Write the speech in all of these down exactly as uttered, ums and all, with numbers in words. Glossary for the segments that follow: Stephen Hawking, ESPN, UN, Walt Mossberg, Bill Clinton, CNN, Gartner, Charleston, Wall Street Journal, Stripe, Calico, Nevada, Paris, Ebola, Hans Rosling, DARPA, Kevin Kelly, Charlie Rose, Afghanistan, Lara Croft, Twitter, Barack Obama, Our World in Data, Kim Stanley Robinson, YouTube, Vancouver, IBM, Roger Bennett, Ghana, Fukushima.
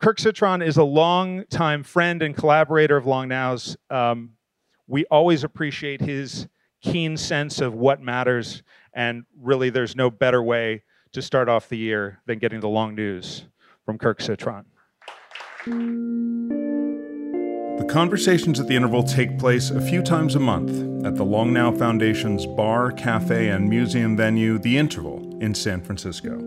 Kirk Citron is a longtime friend and collaborator of Long Now's. Um, we always appreciate his keen sense of what matters, and really there's no better way to start off the year than getting the long news from Kirk Citron. The conversations at The Interval take place a few times a month at the Long Now Foundation's bar, cafe, and museum venue, The Interval, in San Francisco.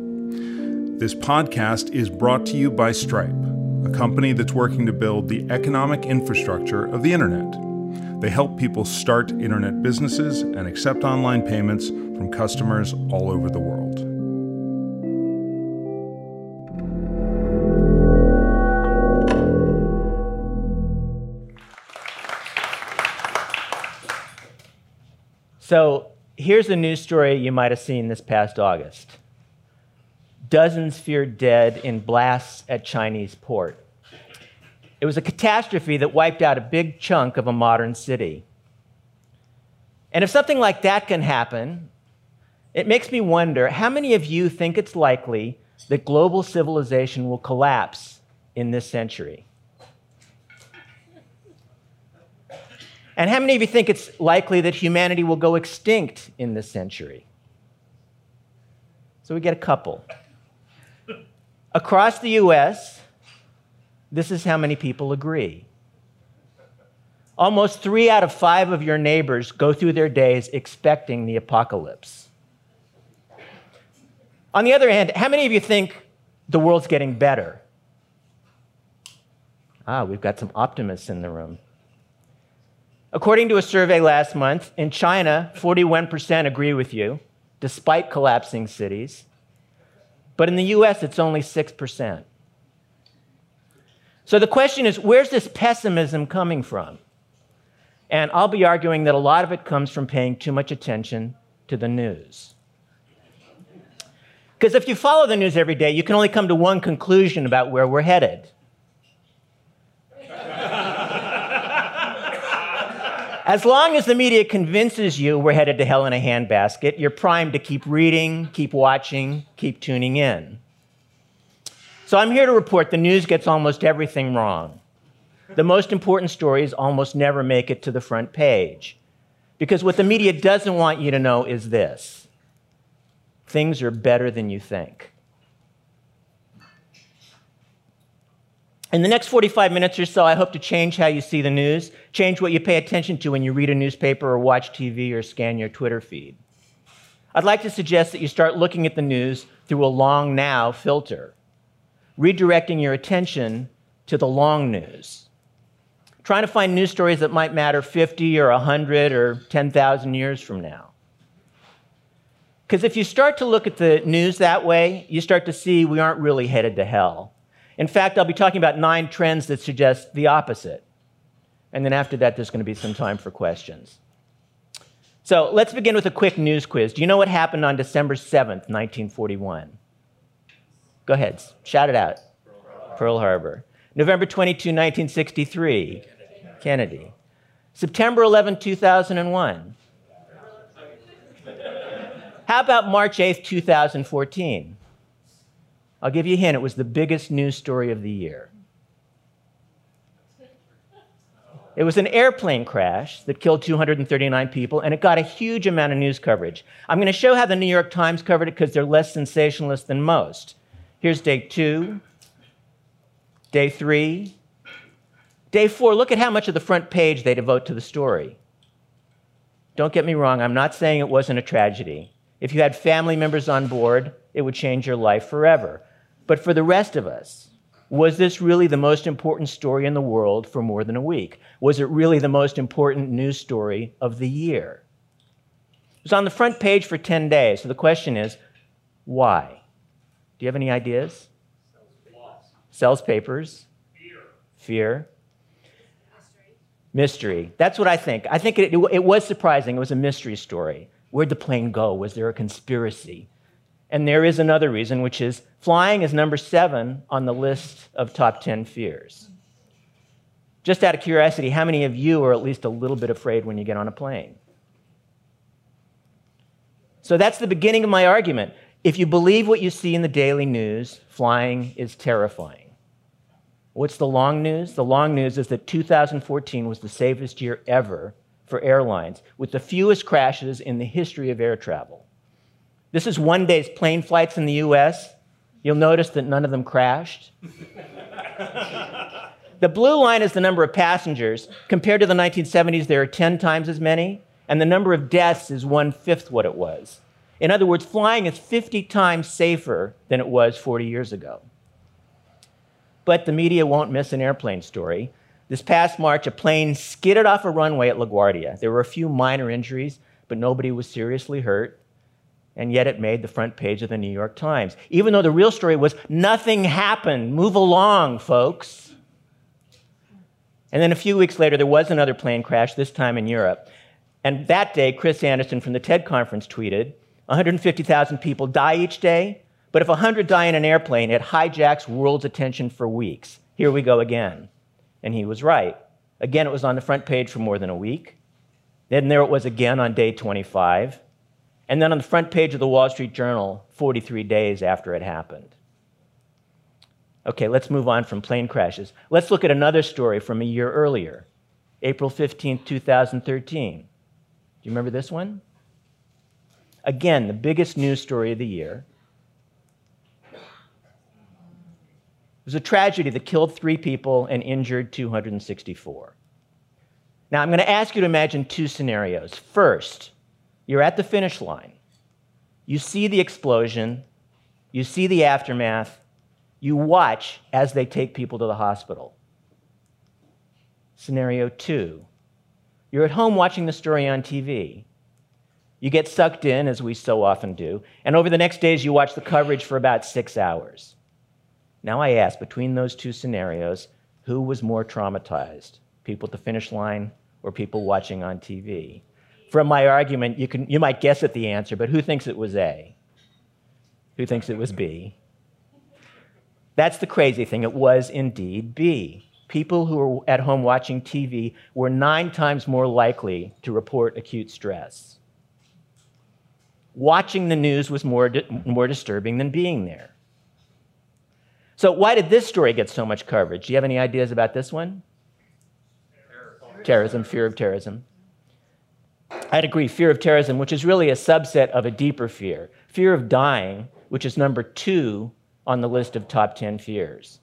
This podcast is brought to you by Stripe, a company that's working to build the economic infrastructure of the internet. They help people start internet businesses and accept online payments from customers all over the world. So here's a news story you might have seen this past August. Dozens feared dead in blasts at Chinese port. It was a catastrophe that wiped out a big chunk of a modern city. And if something like that can happen, it makes me wonder, how many of you think it's likely that global civilization will collapse in this century? And how many of you think it's likely that humanity will go extinct in this century? So we get a couple. Across the U S, this is how many people agree. Almost three out of five of your neighbors go through their days expecting the apocalypse. On the other hand, how many of you think the world's getting better? Ah, we've got some optimists in the room. According to a survey last month, in China, forty-one percent agree with you, despite collapsing cities. But in the U S, it's only six percent. So the question is, where's this pessimism coming from? And I'll be arguing that a lot of it comes from paying too much attention to the news. Because if you follow the news every day, you can only come to one conclusion about where we're headed. As long as the media convinces you we're headed to hell in a handbasket, you're primed to keep reading, keep watching, keep tuning in. So I'm here to report the news gets almost everything wrong. The most important stories almost never make it to the front page. Because what the media doesn't want you to know is this: things are better than you think. In the next forty-five minutes or so, I hope to change how you see the news, change what you pay attention to when you read a newspaper or watch T V or scan your Twitter feed. I'd like to suggest that you start looking at the news through a long now filter, redirecting your attention to the long news, trying to find news stories that might matter fifty or one hundred or ten thousand years from now. Because if you start to look at the news that way, you start to see we aren't really headed to hell. In fact, I'll be talking about nine trends that suggest the opposite. And then after that, there's going to be some time for questions. So let's begin with a quick news quiz. Do you know what happened on December seventh, nineteen forty-one? Go ahead, shout it out. Pearl Harbor. Pearl Harbor. November twenty-second, nineteen sixty-three, Kennedy. Kennedy. September eleventh, two thousand one. How about March eighth, two thousand fourteen? I'll give you a hint, it was the biggest news story of the year. It was an airplane crash that killed two hundred thirty-nine people, and it got a huge amount of news coverage. I'm going to show how the New York Times covered it because they're less sensationalist than most. Here's day two, day three, day four. Look at how much of the front page they devote to the story. Don't get me wrong, I'm not saying it wasn't a tragedy. If you had family members on board, it would change your life forever. But for the rest of us, was this really the most important story in the world for more than a week? Was it really the most important news story of the year? It was on the front page for ten days, so the question is, why? Do you have any ideas? Sells papers. Fear. Fear. Mystery. Mystery. That's what I think. I think it, it, it was surprising. It was a mystery story. Where'd the plane go? Was there a conspiracy? And there is another reason, which is flying is number seven on the list of top ten fears. Just out of curiosity, how many of you are at least a little bit afraid when you get on a plane? So that's the beginning of my argument. If you believe what you see in the daily news, flying is terrifying. What's the long news? The long news is that two thousand fourteen was the safest year ever for airlines, with the fewest crashes in the history of air travel. This is one day's plane flights in the U S. You'll notice that none of them crashed. The blue line is the number of passengers. Compared to the nineteen seventies, there are ten times as many, and the number of deaths is one-fifth what it was. In other words, flying is fifty times safer than it was forty years ago. But the media won't miss an airplane story. This past March, a plane skidded off a runway at LaGuardia. There were a few minor injuries, but nobody was seriously hurt, and yet it made the front page of the New York Times, even though the real story was, nothing happened, move along, folks. And then a few weeks later, there was another plane crash, this time in Europe. And that day, Chris Anderson from the TED conference tweeted, one hundred fifty thousand people die each day, but if one hundred die in an airplane, it hijacks world's attention for weeks. Here we go again. And he was right. Again, it was on the front page for more than a week. Then there it was again on day twenty-five. And then on the front page of the Wall Street Journal, forty-three days after it happened. Okay, let's move on from plane crashes. Let's look at another story from a year earlier, April fifteenth, two thousand thirteen. Do you remember this one? Again, the biggest news story of the year. It was a tragedy that killed three people and injured two hundred sixty-four. Now, I'm going to ask you to imagine two scenarios. First, you're at the finish line. You see the explosion. You see the aftermath. You watch as they take people to the hospital. Scenario two, you're at home watching the story on T V. You get sucked in, as we so often do, and over the next days, you watch the coverage for about six hours. Now I ask, between those two scenarios, who was more traumatized, people at the finish line or people watching on T V? From my argument, you, can, you might guess at the answer, but who thinks it was A? Who thinks it was B? That's the crazy thing. It was indeed B. People who were at home watching T V were nine times more likely to report acute stress. Watching the news was more, di- more disturbing than being there. So why did this story get so much coverage? Do you have any ideas about this one? Terrorism. Terrorism, fear of terrorism. I'd agree, fear of terrorism, which is really a subset of a deeper fear. Fear of dying, which is number two on the list of top ten fears.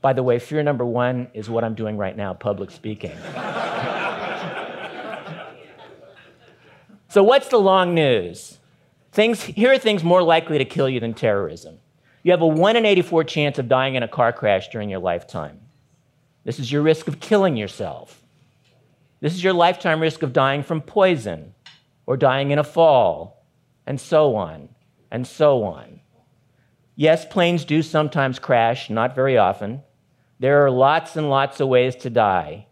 By the way, fear number one is what I'm doing right now, public speaking. So what's the long news? Things, here are things more likely to kill you than terrorism. You have a one in eighty-four chance of dying in a car crash during your lifetime. This is your risk of killing yourself. This is your lifetime risk of dying from poison or dying in a fall, and so on, and so on. Yes, planes do sometimes crash, not very often. There are lots and lots of ways to die.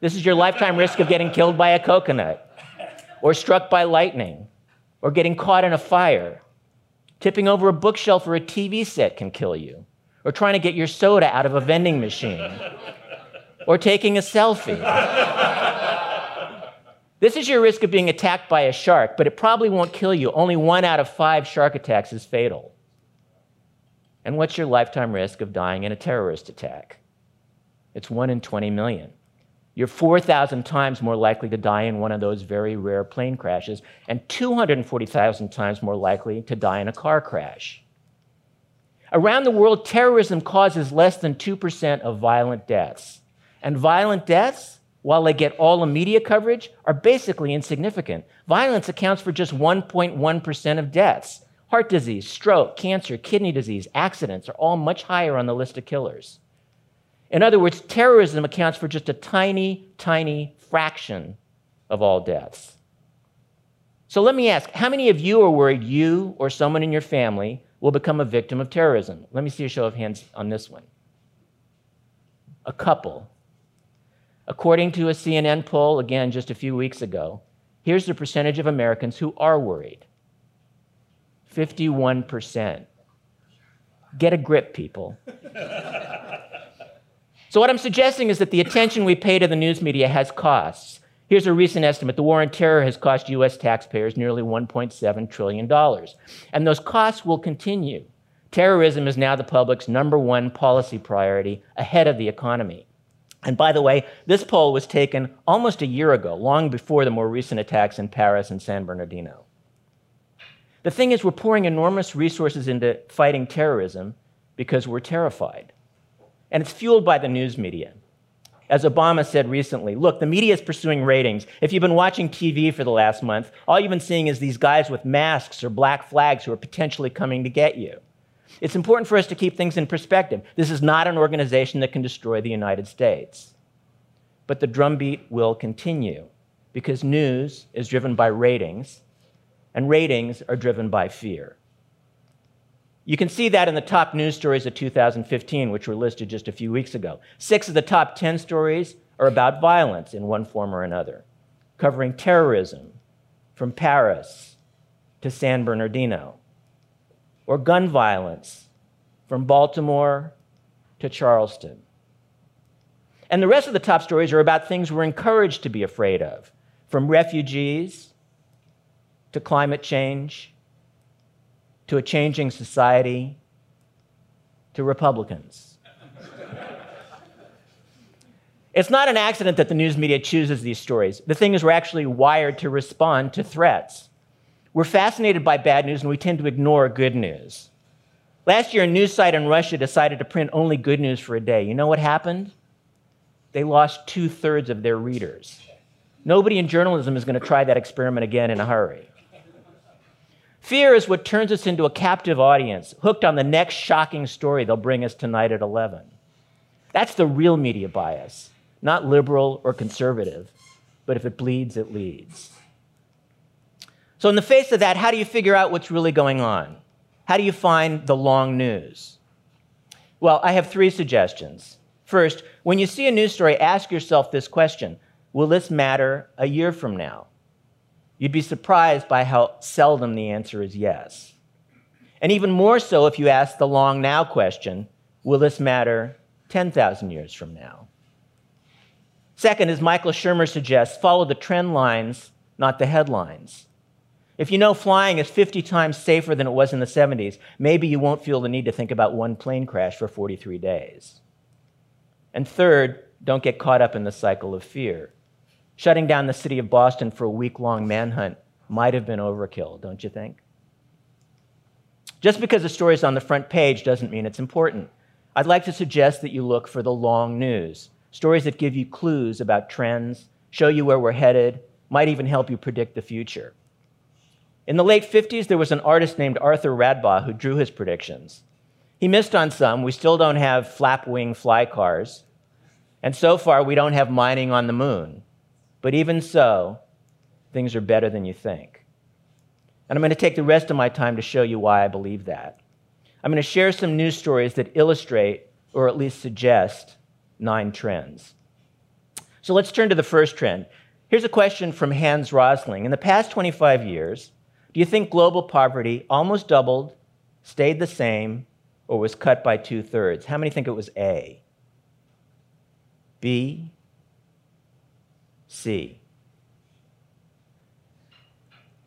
This is your lifetime risk of getting killed by a coconut or struck by lightning or getting caught in a fire. Tipping over a bookshelf or a T V set can kill you, or trying to get your soda out of a vending machine, or taking a selfie. This is your risk of being attacked by a shark, but it probably won't kill you. Only one out of five shark attacks is fatal. And what's your lifetime risk of dying in a terrorist attack? It's one in twenty million. You're four thousand times more likely to die in one of those very rare plane crashes and two hundred forty thousand times more likely to die in a car crash. Around the world, terrorism causes less than two percent of violent deaths. And violent deaths, while they get all the media coverage, are basically insignificant. Violence accounts for just one point one percent of deaths. Heart disease, stroke, cancer, kidney disease, accidents are all much higher on the list of killers. In other words, terrorism accounts for just a tiny, tiny fraction of all deaths. So let me ask, how many of you are worried you or someone in your family will become a victim of terrorism? Let me see a show of hands on this one. A couple. According to a C N N poll, again, just a few weeks ago, here's the percentage of Americans who are worried. fifty-one percent. Get a grip, people. So what I'm suggesting is that the attention we pay to the news media has costs. Here's a recent estimate. The war on terror has cost U S taxpayers nearly one point seven trillion dollars. And those costs will continue. Terrorism is now the public's number one policy priority, ahead of the economy. And by the way, this poll was taken almost a year ago, long before the more recent attacks in Paris and San Bernardino. The thing is, we're pouring enormous resources into fighting terrorism because we're terrified. And it's fueled by the news media. As Obama said recently, look, the media is pursuing ratings. If you've been watching T V for the last month, all you've been seeing is these guys with masks or black flags who are potentially coming to get you. It's important for us to keep things in perspective. This is not an organization that can destroy the United States. But the drumbeat will continue, because news is driven by ratings, and ratings are driven by fear. You can see that in the top news stories of two thousand fifteen, which were listed just a few weeks ago. Six of the top ten stories are about violence in one form or another, covering terrorism from Paris to San Bernardino, or gun violence from Baltimore to Charleston. And the rest of the top stories are about things we're encouraged to be afraid of, from refugees to climate change, to a changing society, to Republicans. It's not an accident that the news media chooses these stories. The thing is, we're actually wired to respond to threats. We're fascinated by bad news, and we tend to ignore good news. Last year, a news site in Russia decided to print only good news for a day. You know what happened? They lost two-thirds of their readers. Nobody in journalism is going to try that experiment again in a hurry. Fear is what turns us into a captive audience, hooked on the next shocking story they'll bring us tonight at eleven. That's the real media bias, not liberal or conservative, but if it bleeds, it leads. So in the face of that, how do you figure out what's really going on? How do you find the long news? Well, I have three suggestions. First, when you see a news story, ask yourself this question: will this matter a year from now? You'd be surprised by how seldom the answer is yes. And even more so if you ask the long now question: will this matter ten thousand years from now? Second, as Michael Shermer suggests, follow the trend lines, not the headlines. If you know flying is fifty times safer than it was in the seventies, maybe you won't feel the need to think about one plane crash for forty-three days. And third, don't get caught up in the cycle of fear. Shutting down the city of Boston for a week-long manhunt might have been overkill, don't you think? Just because a story's on the front page doesn't mean it's important. I'd like to suggest that you look for the long news, stories that give you clues about trends, show you where we're headed, might even help you predict the future. In the late fifties, there was an artist named Arthur Radbaugh who drew his predictions. He missed on some. We still don't have flap-wing fly cars, and so far we don't have mining on the moon. But even so, things are better than you think. And I'm going to take the rest of my time to show you why I believe that. I'm going to share some news stories that illustrate, or at least suggest, nine trends. So let's turn to the first trend. Here's a question from Hans Rosling. In the past twenty-five years, do you think global poverty almost doubled, stayed the same, or was cut by two-thirds? How many think it was A, B, C?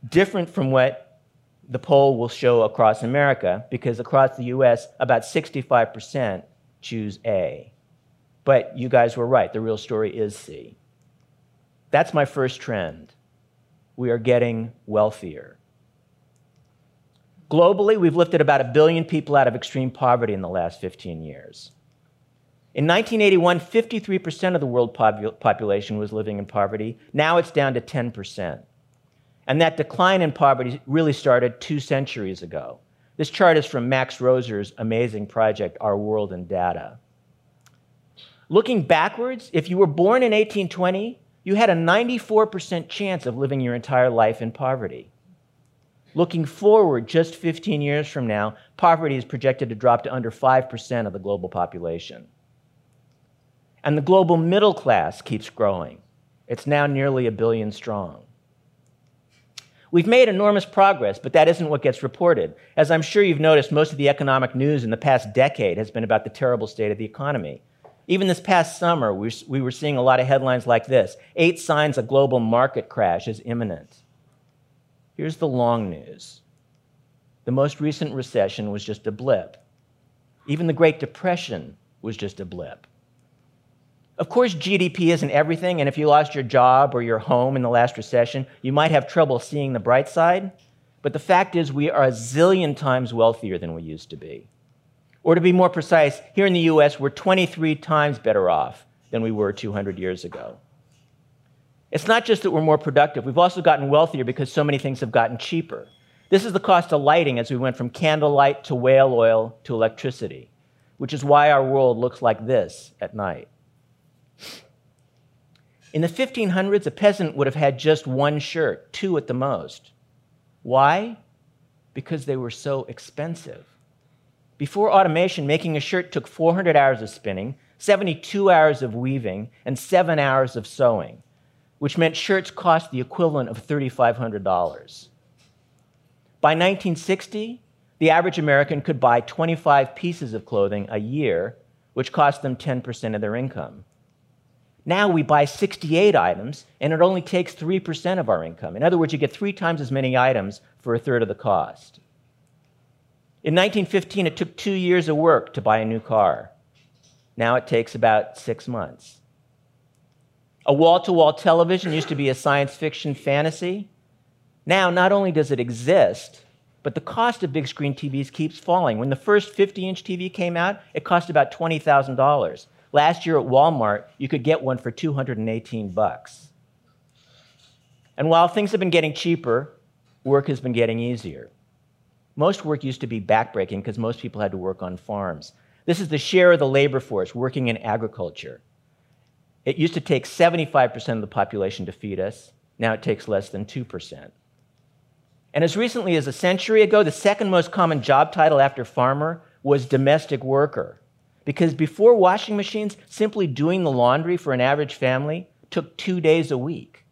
Different from what the poll will show across America, because across the U S, about sixty-five percent choose A. But you guys were right. The real story is C. That's my first trend. We are getting wealthier. Globally, we've lifted about a billion people out of extreme poverty in the last fifteen years. In nineteen eighty-one, fifty-three percent of the world popu- population was living in poverty. Now it's down to ten percent. And that decline in poverty really started two centuries ago. This chart is from Max Roser's amazing project, Our World in Data. Looking backwards, if you were born in eighteen twenty, you had a ninety-four percent chance of living your entire life in poverty. Looking forward just fifteen years from now, poverty is projected to drop to under five percent of the global population. And the global middle class keeps growing. It's now nearly a billion strong. We've made enormous progress, but that isn't what gets reported. As I'm sure you've noticed, most of the economic news in the past decade has been about the terrible state of the economy. Even this past summer, we were seeing a lot of headlines like this: eight signs a global market crash is imminent. Here's the long news. The most recent recession was just a blip. Even the Great Depression was just a blip. Of course, G D P isn't everything, and if you lost your job or your home in the last recession, you might have trouble seeing the bright side, but the fact is we are a zillion times wealthier than we used to be. Or to be more precise, here in the U S, we're twenty-three times better off than we were two hundred years ago. It's not just that we're more productive, we've also gotten wealthier because so many things have gotten cheaper. This is the cost of lighting as we went from candlelight to whale oil to electricity, which is why our world looks like this at night. In the fifteen hundreds, a peasant would have had just one shirt, two at the most. Why? Because they were so expensive. Before automation, making a shirt took four hundred hours of spinning, seventy-two hours of weaving, and seven hours of sewing, which meant shirts cost the equivalent of three thousand five hundred dollars. By nineteen sixty, the average American could buy twenty-five pieces of clothing a year, which cost them ten percent of their income. Now we buy sixty-eight items, and it only takes three percent of our income. In other words, you get three times as many items for a third of the cost. In nineteen fifteen, it took two years of work to buy a new car. Now it takes about six months. A wall-to-wall television used to be a science fiction fantasy. Now, not only does it exist, but the cost of big-screen T Vs keeps falling. When the first fifty-inch T V came out, it cost about twenty thousand dollars. Last year at Walmart, you could get one for two hundred eighteen bucks. And while things have been getting cheaper, work has been getting easier. Most work used to be backbreaking because most people had to work on farms. This is the share of the labor force working in agriculture. It used to take seventy-five percent of the population to feed us. Now it takes less than two percent. And as recently as a century ago, the second most common job title after farmer was domestic worker. Because before washing machines, simply doing the laundry for an average family took two days a week.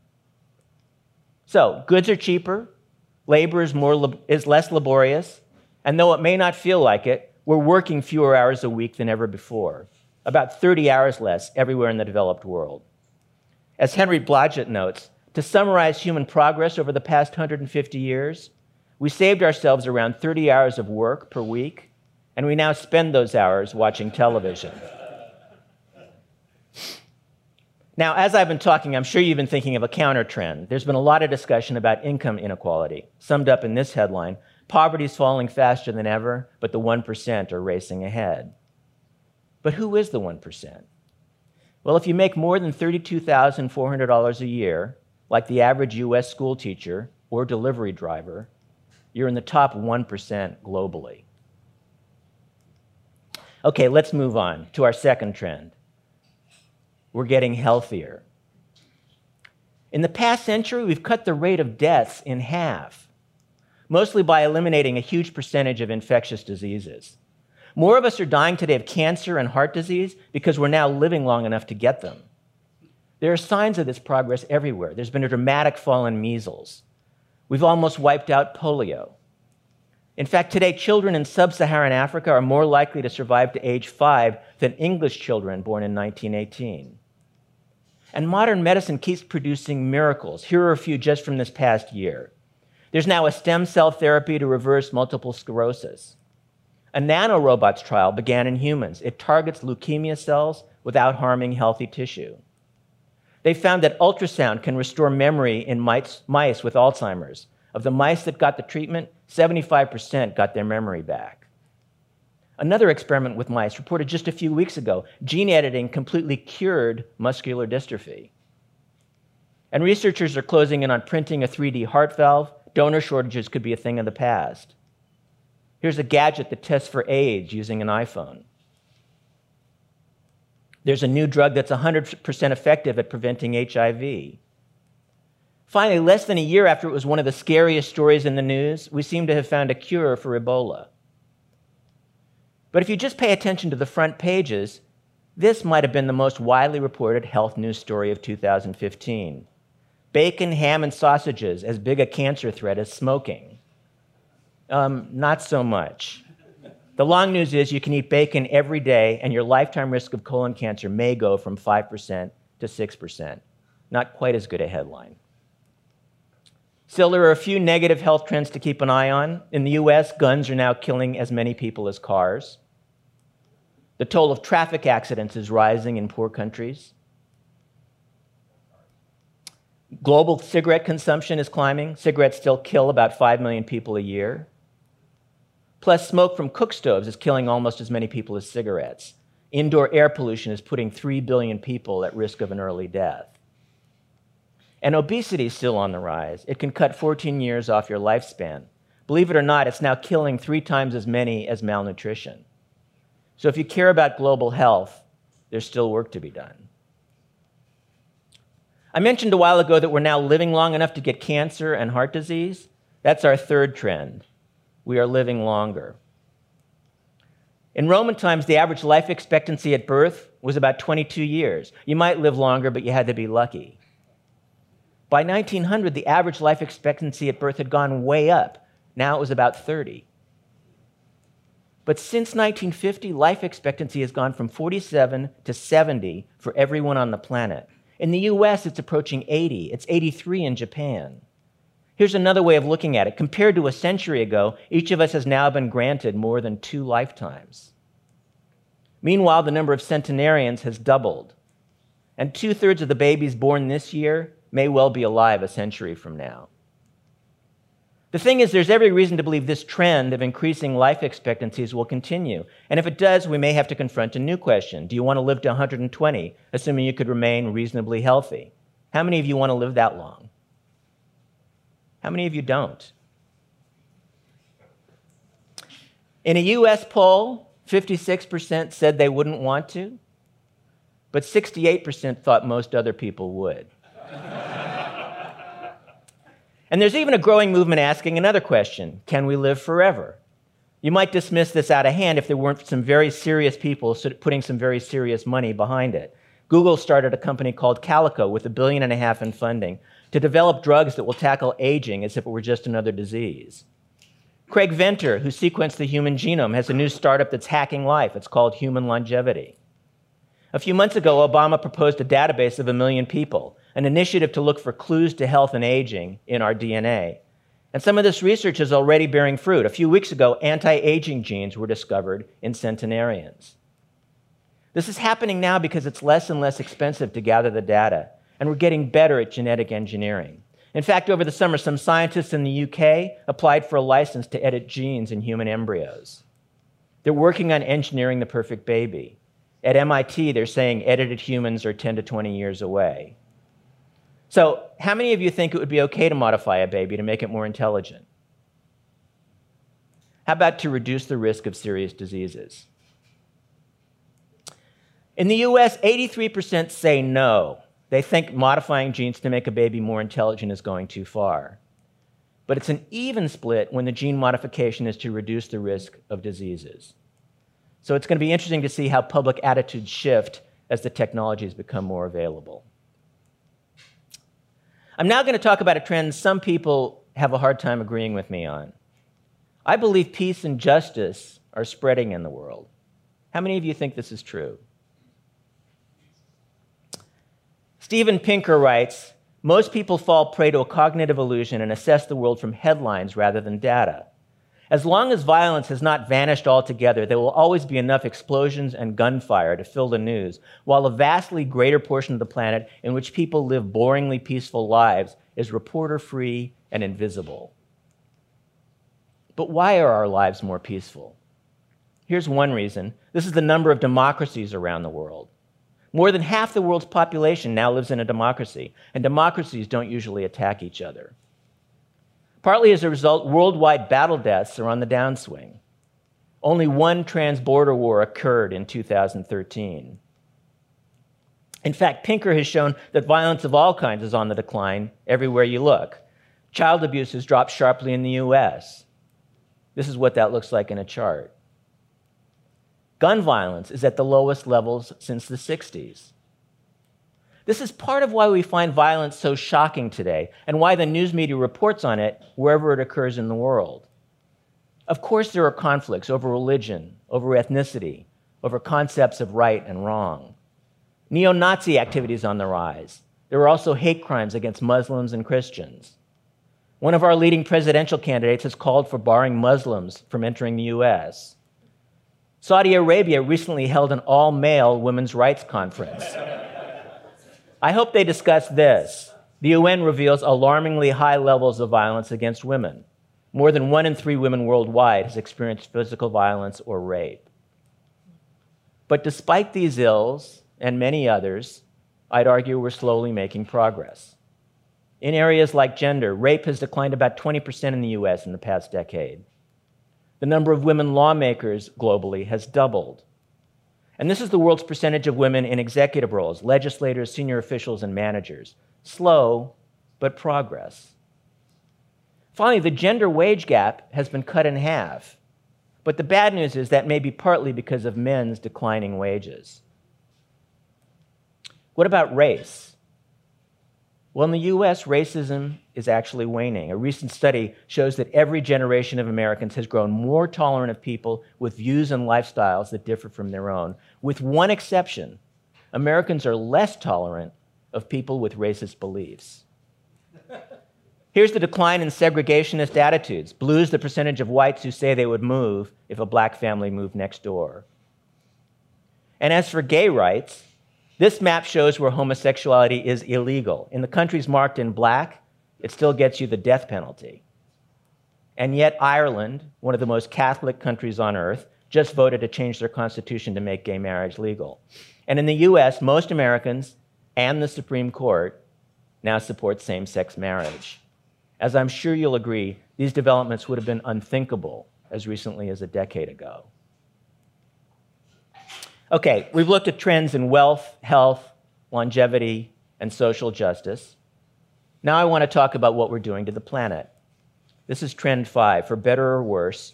So goods are cheaper, labor is, more, is less laborious, and though it may not feel like it, we're working fewer hours a week than ever before, about thirty hours less everywhere in the developed world. As Henry Blodgett notes, to summarize human progress over the past one hundred fifty years, we saved ourselves around thirty hours of work per week, and we now spend those hours watching television. Now, as I've been talking, I'm sure you've been thinking of a counter-trend. There's been a lot of discussion about income inequality, summed up in this headline, poverty's falling faster than ever, but the one percent are racing ahead. But who is the one percent? Well, if you make more than thirty-two thousand four hundred dollars a year, like the average U S school teacher or delivery driver, you're in the top one percent globally. Okay, let's move on to our second trend. We're getting healthier. In the past century, we've cut the rate of deaths in half, mostly by eliminating a huge percentage of infectious diseases. More of us are dying today of cancer and heart disease because we're now living long enough to get them. There are signs of this progress everywhere. There's been a dramatic fall in measles. We've almost wiped out polio. In fact, today, children in sub-Saharan Africa are more likely to survive to age five than English children born in nineteen eighteen. And modern medicine keeps producing miracles. Here are a few just from this past year. There's now a stem cell therapy to reverse multiple sclerosis. A nanorobots trial began in humans. It targets leukemia cells without harming healthy tissue. They found that ultrasound can restore memory in mice, mice with Alzheimer's. Of the mice that got the treatment, seventy-five percent got their memory back. Another experiment with mice reported just a few weeks ago, gene editing completely cured muscular dystrophy. And researchers are closing in on printing a three D heart valve. Donor shortages could be a thing of the past. Here's a gadget that tests for age using an iPhone. There's a new drug that's one hundred percent effective at preventing H I V. Finally, less than a year after it was one of the scariest stories in the news, we seem to have found a cure for Ebola. But if you just pay attention to the front pages, this might have been the most widely reported health news story of two thousand fifteen. Bacon, ham, and sausages, as big a cancer threat as smoking. Um, not so much. The long news is you can eat bacon every day, and your lifetime risk of colon cancer may go from five percent to six percent. Not quite as good a headline. Still, there are a few negative health trends to keep an eye on. In the U S, guns are now killing as many people as cars. The toll of traffic accidents is rising in poor countries. Global cigarette consumption is climbing. Cigarettes still kill about five million people a year. Plus, smoke from cook stoves is killing almost as many people as cigarettes. Indoor air pollution is putting three billion people at risk of an early death. And obesity is still on the rise. It can cut fourteen years off your lifespan. Believe it or not, it's now killing three times as many as malnutrition. So if you care about global health, there's still work to be done. I mentioned a while ago that we're now living long enough to get cancer and heart disease. That's our third trend. We are living longer. In Roman times, the average life expectancy at birth was about twenty-two years. You might live longer, but you had to be lucky. By nineteen hundred, the average life expectancy at birth had gone way up. Now it was about thirty. But since nineteen fifty, life expectancy has gone from forty-seven to seventy for everyone on the planet. In the U S, it's approaching eighty. It's eighty-three in Japan. Here's another way of looking at it. Compared to a century ago, each of us has now been granted more than two lifetimes. Meanwhile, the number of centenarians has doubled. And two-thirds of the babies born this year may well be alive a century from now. The thing is, there's every reason to believe this trend of increasing life expectancies will continue. And if it does, we may have to confront a new question. Do you want to live to one hundred twenty, assuming you could remain reasonably healthy? How many of you want to live that long? How many of you don't? In a U S poll, fifty-six percent said they wouldn't want to, but sixty-eight percent thought most other people would. And there's even a growing movement asking another question: can we live forever? You might dismiss this out of hand if there weren't some very serious people putting some very serious money behind it. Google started a company called Calico with a billion and a half in funding to develop drugs that will tackle aging as if it were just another disease. Craig Venter, who sequenced the human genome, has a new startup that's hacking life. It's called Human Longevity. A few months ago, Obama proposed a database of a million people, an initiative to look for clues to health and aging in our D N A. And some of this research is already bearing fruit. A few weeks ago, anti-aging genes were discovered in centenarians. This is happening now because it's less and less expensive to gather the data, and we're getting better at genetic engineering. In fact, over the summer, some scientists in the U K applied for a license to edit genes in human embryos. They're working on engineering the perfect baby. At M I T, they're saying edited humans are ten to twenty years away. So how many of you think it would be okay to modify a baby to make it more intelligent? How about to reduce the risk of serious diseases? In the U S, eighty-three percent say no. They think modifying genes to make a baby more intelligent is going too far. But it's an even split when the gene modification is to reduce the risk of diseases. So it's going to be interesting to see how public attitudes shift as the technologies become more available. I'm now going to talk about a trend some people have a hard time agreeing with me on. I believe peace and justice are spreading in the world. How many of you think this is true? Steven Pinker writes, "Most people fall prey to a cognitive illusion and assess the world from headlines rather than data. As long as violence has not vanished altogether, there will always be enough explosions and gunfire to fill the news, while a vastly greater portion of the planet in which people live boringly peaceful lives is reporter-free and invisible." But why are our lives more peaceful? Here's one reason. This is the number of democracies around the world. More than half the world's population now lives in a democracy, and democracies don't usually attack each other. Partly as a result, worldwide battle deaths are on the downswing. Only one trans-border war occurred in two thousand thirteen. In fact, Pinker has shown that violence of all kinds is on the decline everywhere you look. Child abuse has dropped sharply in the U S. This is what that looks like in a chart. Gun violence is at the lowest levels since the sixties. This is part of why we find violence so shocking today and why the news media reports on it wherever it occurs in the world. Of course, there are conflicts over religion, over ethnicity, over concepts of right and wrong. Neo-Nazi activity is on the rise. There are also hate crimes against Muslims and Christians. One of our leading presidential candidates has called for barring Muslims from entering the U S Saudi Arabia recently held an all-male women's rights conference. I hope they discuss this. The U N reveals alarmingly high levels of violence against women. More than one in three women worldwide has experienced physical violence or rape. But despite these ills, and many others, I'd argue we're slowly making progress. In areas like gender, rape has declined about twenty percent in the U S in the past decade. The number of women lawmakers globally has doubled. And this is the world's percentage of women in executive roles, legislators, senior officials, and managers. Slow, but progress. Finally, the gender wage gap has been cut in half. But the bad news is that may be partly because of men's declining wages. What about race? Well, in the U S, racism is actually waning. A recent study shows that every generation of Americans has grown more tolerant of people with views and lifestyles that differ from their own. With one exception, Americans are less tolerant of people with racist beliefs. Here's the decline in segregationist attitudes. Blue is the percentage of whites who say they would move if a black family moved next door. And as for gay rights, this map shows where homosexuality is illegal. In the countries marked in black, it still gets you the death penalty. And yet Ireland, one of the most Catholic countries on earth, just voted to change their constitution to make gay marriage legal. And in the U S, most Americans and the Supreme Court now support same-sex marriage. As I'm sure you'll agree, these developments would have been unthinkable as recently as a decade ago. Okay, we've looked at trends in wealth, health, longevity, and social justice. Now I want to talk about what we're doing to the planet. This is trend five. For better or worse,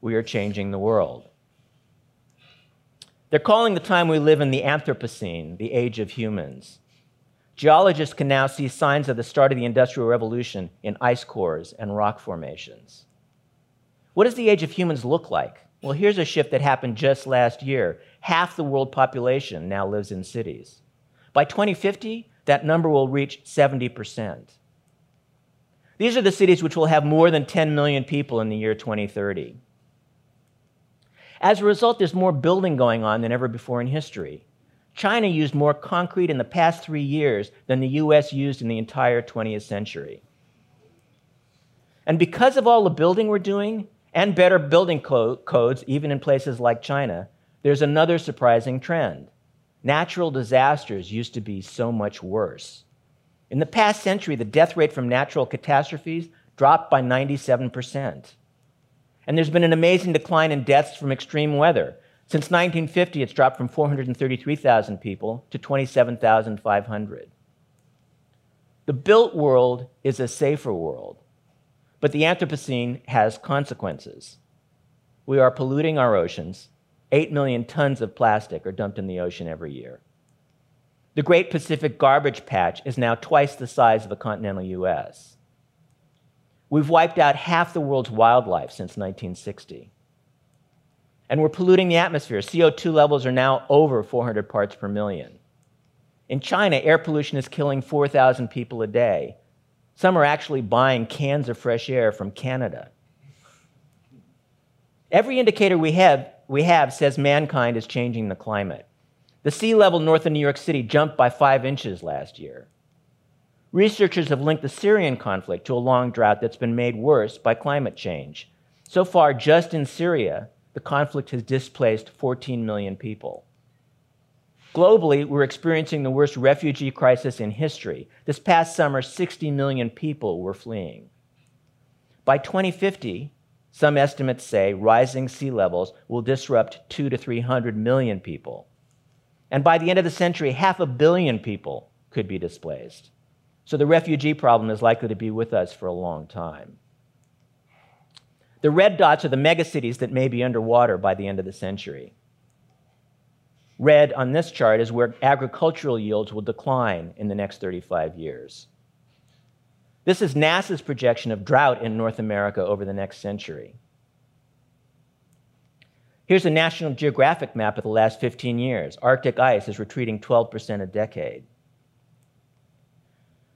we are changing the world. They're calling the time we live in the Anthropocene, the age of humans. Geologists can now see signs of the start of the Industrial Revolution in ice cores and rock formations. What does the age of humans look like? Well, here's a shift that happened just last year. Half the world population now lives in cities. By twenty fifty, that number will reach seventy percent. These are the cities which will have more than ten million people in the year twenty thirty. As a result, there's more building going on than ever before in history. China used more concrete in the past three years than the U S used in the entire twentieth century. And because of all the building we're doing, and better building co- codes, even in places like China, there's another surprising trend. Natural disasters used to be so much worse. In the past century, the death rate from natural catastrophes dropped by ninety-seven percent. And there's been an amazing decline in deaths from extreme weather. Since nineteen fifty, it's dropped from four hundred thirty-three thousand people to twenty-seven thousand five hundred. The built world is a safer world, but the Anthropocene has consequences. We are polluting our oceans. eight million tons of plastic are dumped in the ocean every year. The Great Pacific Garbage Patch is now twice the size of the continental U S We've wiped out half the world's wildlife since nineteen sixty. And we're polluting the atmosphere. C O two levels are now over four hundred parts per million. In China, air pollution is killing four thousand people a day. Some are actually buying cans of fresh air from Canada. Every indicator we have we have says mankind is changing the climate. The sea level north of New York City jumped by five inches last year. Researchers have linked the Syrian conflict to a long drought that's been made worse by climate change. So far, just in Syria, the conflict has displaced fourteen million people. Globally, we're experiencing the worst refugee crisis in history. This past summer, sixty million people were fleeing. By twenty fifty, some estimates say rising sea levels will disrupt two to three hundred million people. And by the end of the century, half a billion people could be displaced. So the refugee problem is likely to be with us for a long time. The red dots are the megacities that may be underwater by the end of the century. Red on this chart is where agricultural yields will decline in the next thirty-five years. This is NASA's projection of drought in North America over the next century. Here's a National Geographic map of the last fifteen years. Arctic ice is retreating twelve percent a decade.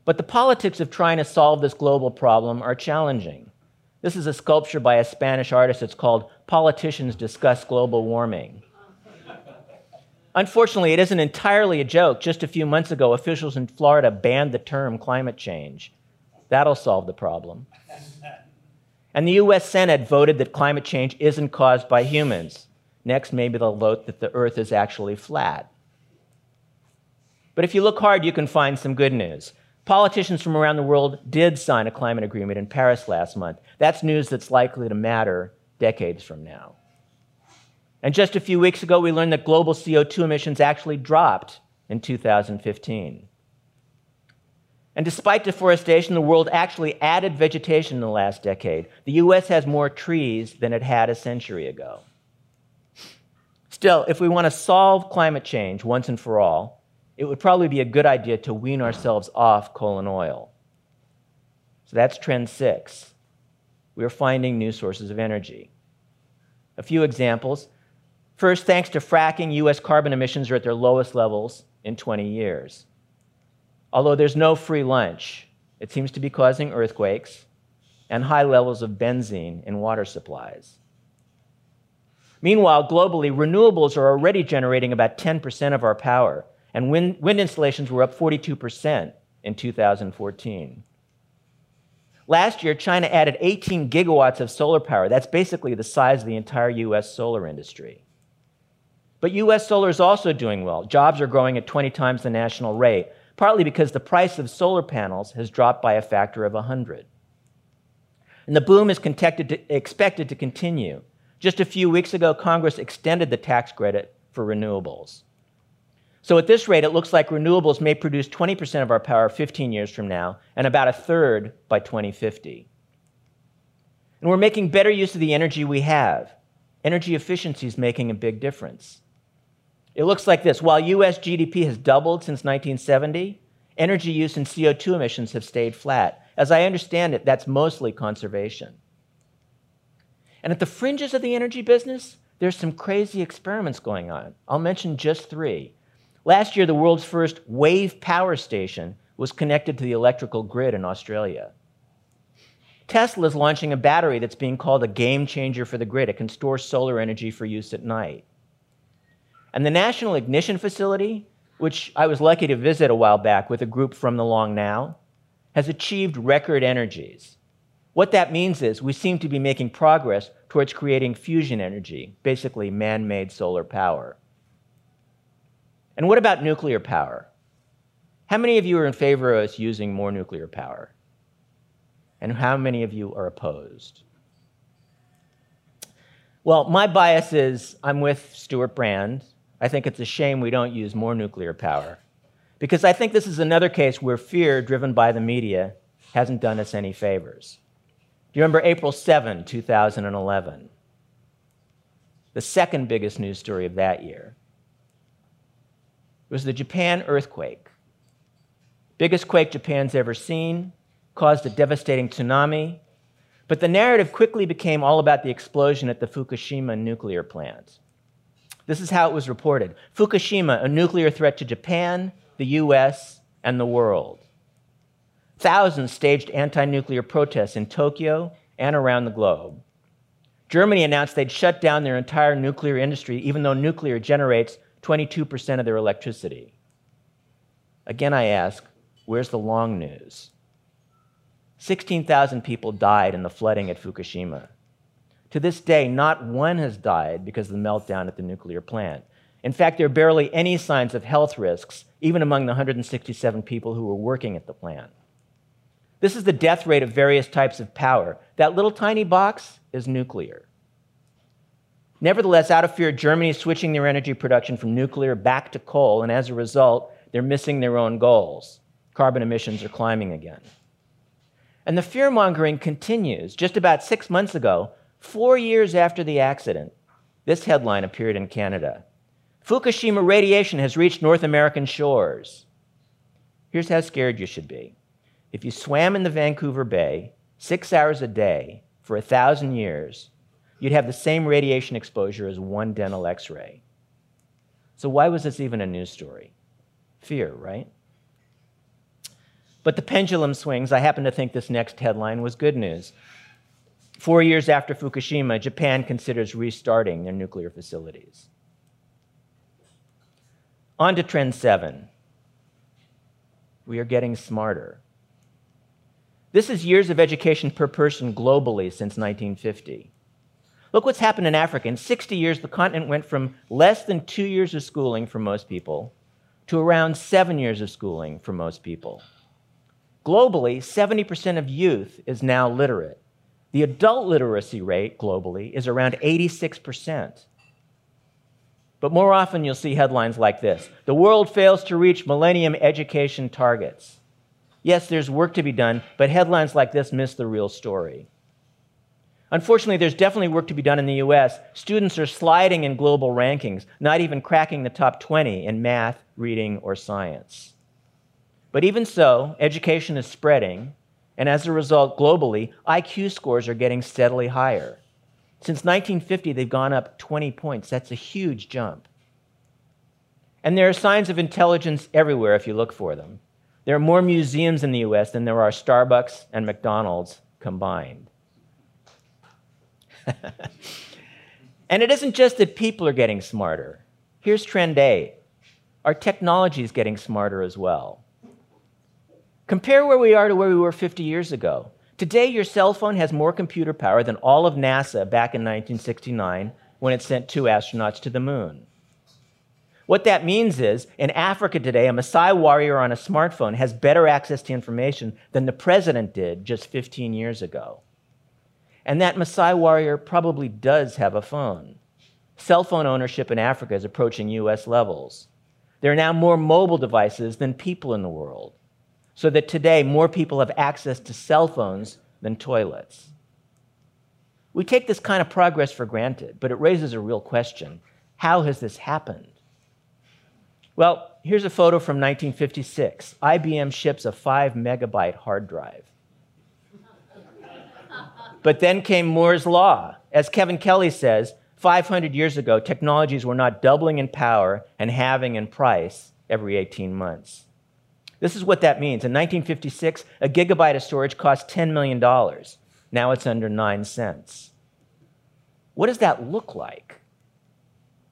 But the politics of trying to solve this global problem are challenging. This is a sculpture by a Spanish artist. It's called Politicians Discuss Global Warming. Unfortunately, it isn't entirely a joke. Just a few months ago, officials in Florida banned the term climate change. That'll solve the problem. And the U S Senate voted that climate change isn't caused by humans. Next, maybe they'll vote that the Earth is actually flat. But if you look hard, you can find some good news. Politicians from around the world did sign a climate agreement in Paris last month. That's news that's likely to matter decades from now. And just a few weeks ago, we learned that global C O two emissions actually dropped in two thousand fifteen. And despite deforestation, the world actually added vegetation in the last decade. The U S has more trees than it had a century ago. Still, if we want to solve climate change once and for all, it would probably be a good idea to wean ourselves off coal and oil. So that's trend six. We are finding new sources of energy. A few examples. First, thanks to fracking, U S carbon emissions are at their lowest levels in twenty years. Although there's no free lunch, it seems to be causing earthquakes and high levels of benzene in water supplies. Meanwhile, globally, renewables are already generating about ten percent of our power, and wind, wind installations were up forty-two percent in two thousand fourteen. Last year, China added eighteen gigawatts of solar power. That's basically the size of the entire U S solar industry. But U S solar is also doing well. Jobs are growing at twenty times the national rate, partly because the price of solar panels has dropped by a factor of one hundred. And the boom is expected to continue. Just a few weeks ago, Congress extended the tax credit for renewables. So at this rate, it looks like renewables may produce twenty percent of our power fifteen years from now, and about a third by twenty fifty. And we're making better use of the energy we have. Energy efficiency is making a big difference. It looks like this. While U S G D P has doubled since nineteen seventy, energy use and C O two emissions have stayed flat. As I understand it, that's mostly conservation. And at the fringes of the energy business, there's some crazy experiments going on. I'll mention just three. Last year, the world's first wave power station was connected to the electrical grid in Australia. Tesla's launching a battery that's being called a game changer for the grid. It can store solar energy for use at night. And the National Ignition Facility, which I was lucky to visit a while back with a group from the Long Now, has achieved record energies. What that means is we seem to be making progress towards creating fusion energy, basically man-made solar power. And what about nuclear power? How many of you are in favor of us using more nuclear power? And how many of you are opposed? Well, my bias is I'm with Stuart Brand. I think it's a shame we don't use more nuclear power, because I think this is another case where fear driven by the media hasn't done us any favors. Do you remember April seventh, two thousand eleven? The second biggest news story of that year was the Japan earthquake. Biggest quake Japan's ever seen, caused a devastating tsunami, but the narrative quickly became all about the explosion at the Fukushima nuclear plant. This is how it was reported. Fukushima, a nuclear threat to Japan, the U S, and the world. Thousands staged anti-nuclear protests in Tokyo and around the globe. Germany announced they'd shut down their entire nuclear industry, even though nuclear generates twenty-two percent of their electricity. Again, I ask, where's the long news? sixteen thousand people died in the flooding at Fukushima. To this day, not one has died because of the meltdown at the nuclear plant. In fact, there are barely any signs of health risks, even among the one hundred sixty-seven people who were working at the plant. This is the death rate of various types of power. That little tiny box is nuclear. Nevertheless, out of fear, Germany is switching their energy production from nuclear back to coal, and as a result, they're missing their own goals. Carbon emissions are climbing again. And the fear-mongering continues. Just about six months ago, four years after the accident, this headline appeared in Canada. Fukushima radiation has reached North American shores. Here's how scared you should be. If you swam in the Vancouver Bay six hours a day for a thousand years, you'd have the same radiation exposure as one dental x-ray. So why was this even a news story? Fear, right? But the pendulum swings. I happen to think this next headline was good news. Four years after Fukushima, Japan considers restarting their nuclear facilities. On to trend seven. We are getting smarter. This is years of education per person globally since nineteen fifty. Look what's happened in Africa. In sixty years, the continent went from less than two years of schooling for most people to around seven years of schooling for most people. Globally, seventy percent of youth is now literate. The adult literacy rate globally is around eighty-six percent. But more often, you'll see headlines like this. The world fails to reach millennium education targets. Yes, there's work to be done, but headlines like this miss the real story. Unfortunately, there's definitely work to be done in the U S. Students are sliding in global rankings, not even cracking the top twenty in math, reading, or science. But even so, education is spreading, and as a result, globally, I Q scores are getting steadily higher. Since nineteen fifty, they've gone up twenty points. That's a huge jump. And there are signs of intelligence everywhere if you look for them. There are more museums in the U S than there are Starbucks and McDonald's combined. And it isn't just that people are getting smarter. Here's trend eight. Our technology is getting smarter as well. Compare where we are to where we were fifty years ago. Today, your cell phone has more computer power than all of NASA back in nineteen sixty-nine when it sent two astronauts to the moon. What that means is, in Africa today, a Maasai warrior on a smartphone has better access to information than the president did just fifteen years ago. And that Maasai warrior probably does have a phone. Cell phone ownership in Africa is approaching U S levels. There are now more mobile devices than people in the world, so that today more people have access to cell phones than toilets. We take this kind of progress for granted, but it raises a real question. How has this happened? Well, here's a photo from nineteen fifty-six. I B M ships a five megabyte hard drive. But then came Moore's Law. As Kevin Kelly says, five hundred years ago, technologies were not doubling in power and halving in price every eighteen months. This is what that means. In nineteen fifty-six, a gigabyte of storage cost ten million dollars. Now it's under nine cents. What does that look like?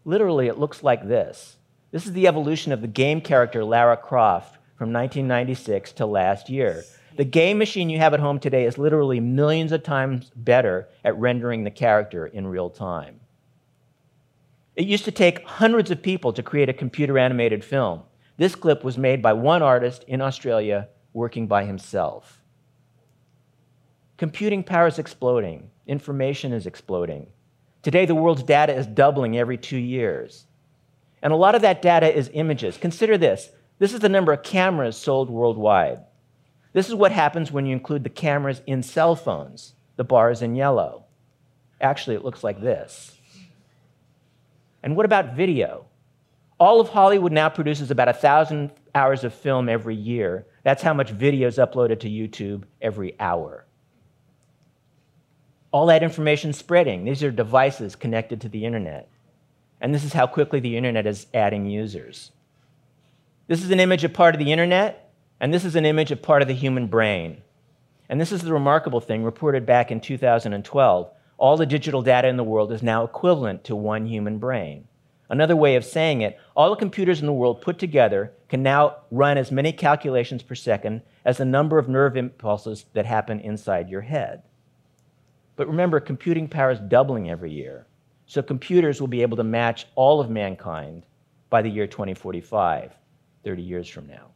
Literally, it looks like this. This is the evolution of the game character Lara Croft from nineteen ninety-six to last year. The game machine you have at home today is literally millions of times better at rendering the character in real time. It used to take hundreds of people to create a computer-animated film. This clip was made by one artist in Australia working by himself. Computing power is exploding. Information is exploding. Today, the world's data is doubling every two years. And a lot of that data is images. Consider this. This is the number of cameras sold worldwide. This is what happens when you include the cameras in cell phones. The bar is in yellow. Actually, it looks like this. And what about video? All of Hollywood now produces about one thousand hours of film every year. That's how much video is uploaded to YouTube every hour. All that information spreading. These are devices connected to the internet. And this is how quickly the internet is adding users. This is an image of part of the internet, and this is an image of part of the human brain. And this is the remarkable thing reported back in two thousand twelve. All the digital data in the world is now equivalent to one human brain. Another way of saying it, all the computers in the world put together can now run as many calculations per second as the number of nerve impulses that happen inside your head. But remember, computing power is doubling every year. So computers will be able to match all of mankind by the year twenty forty-five, thirty years from now.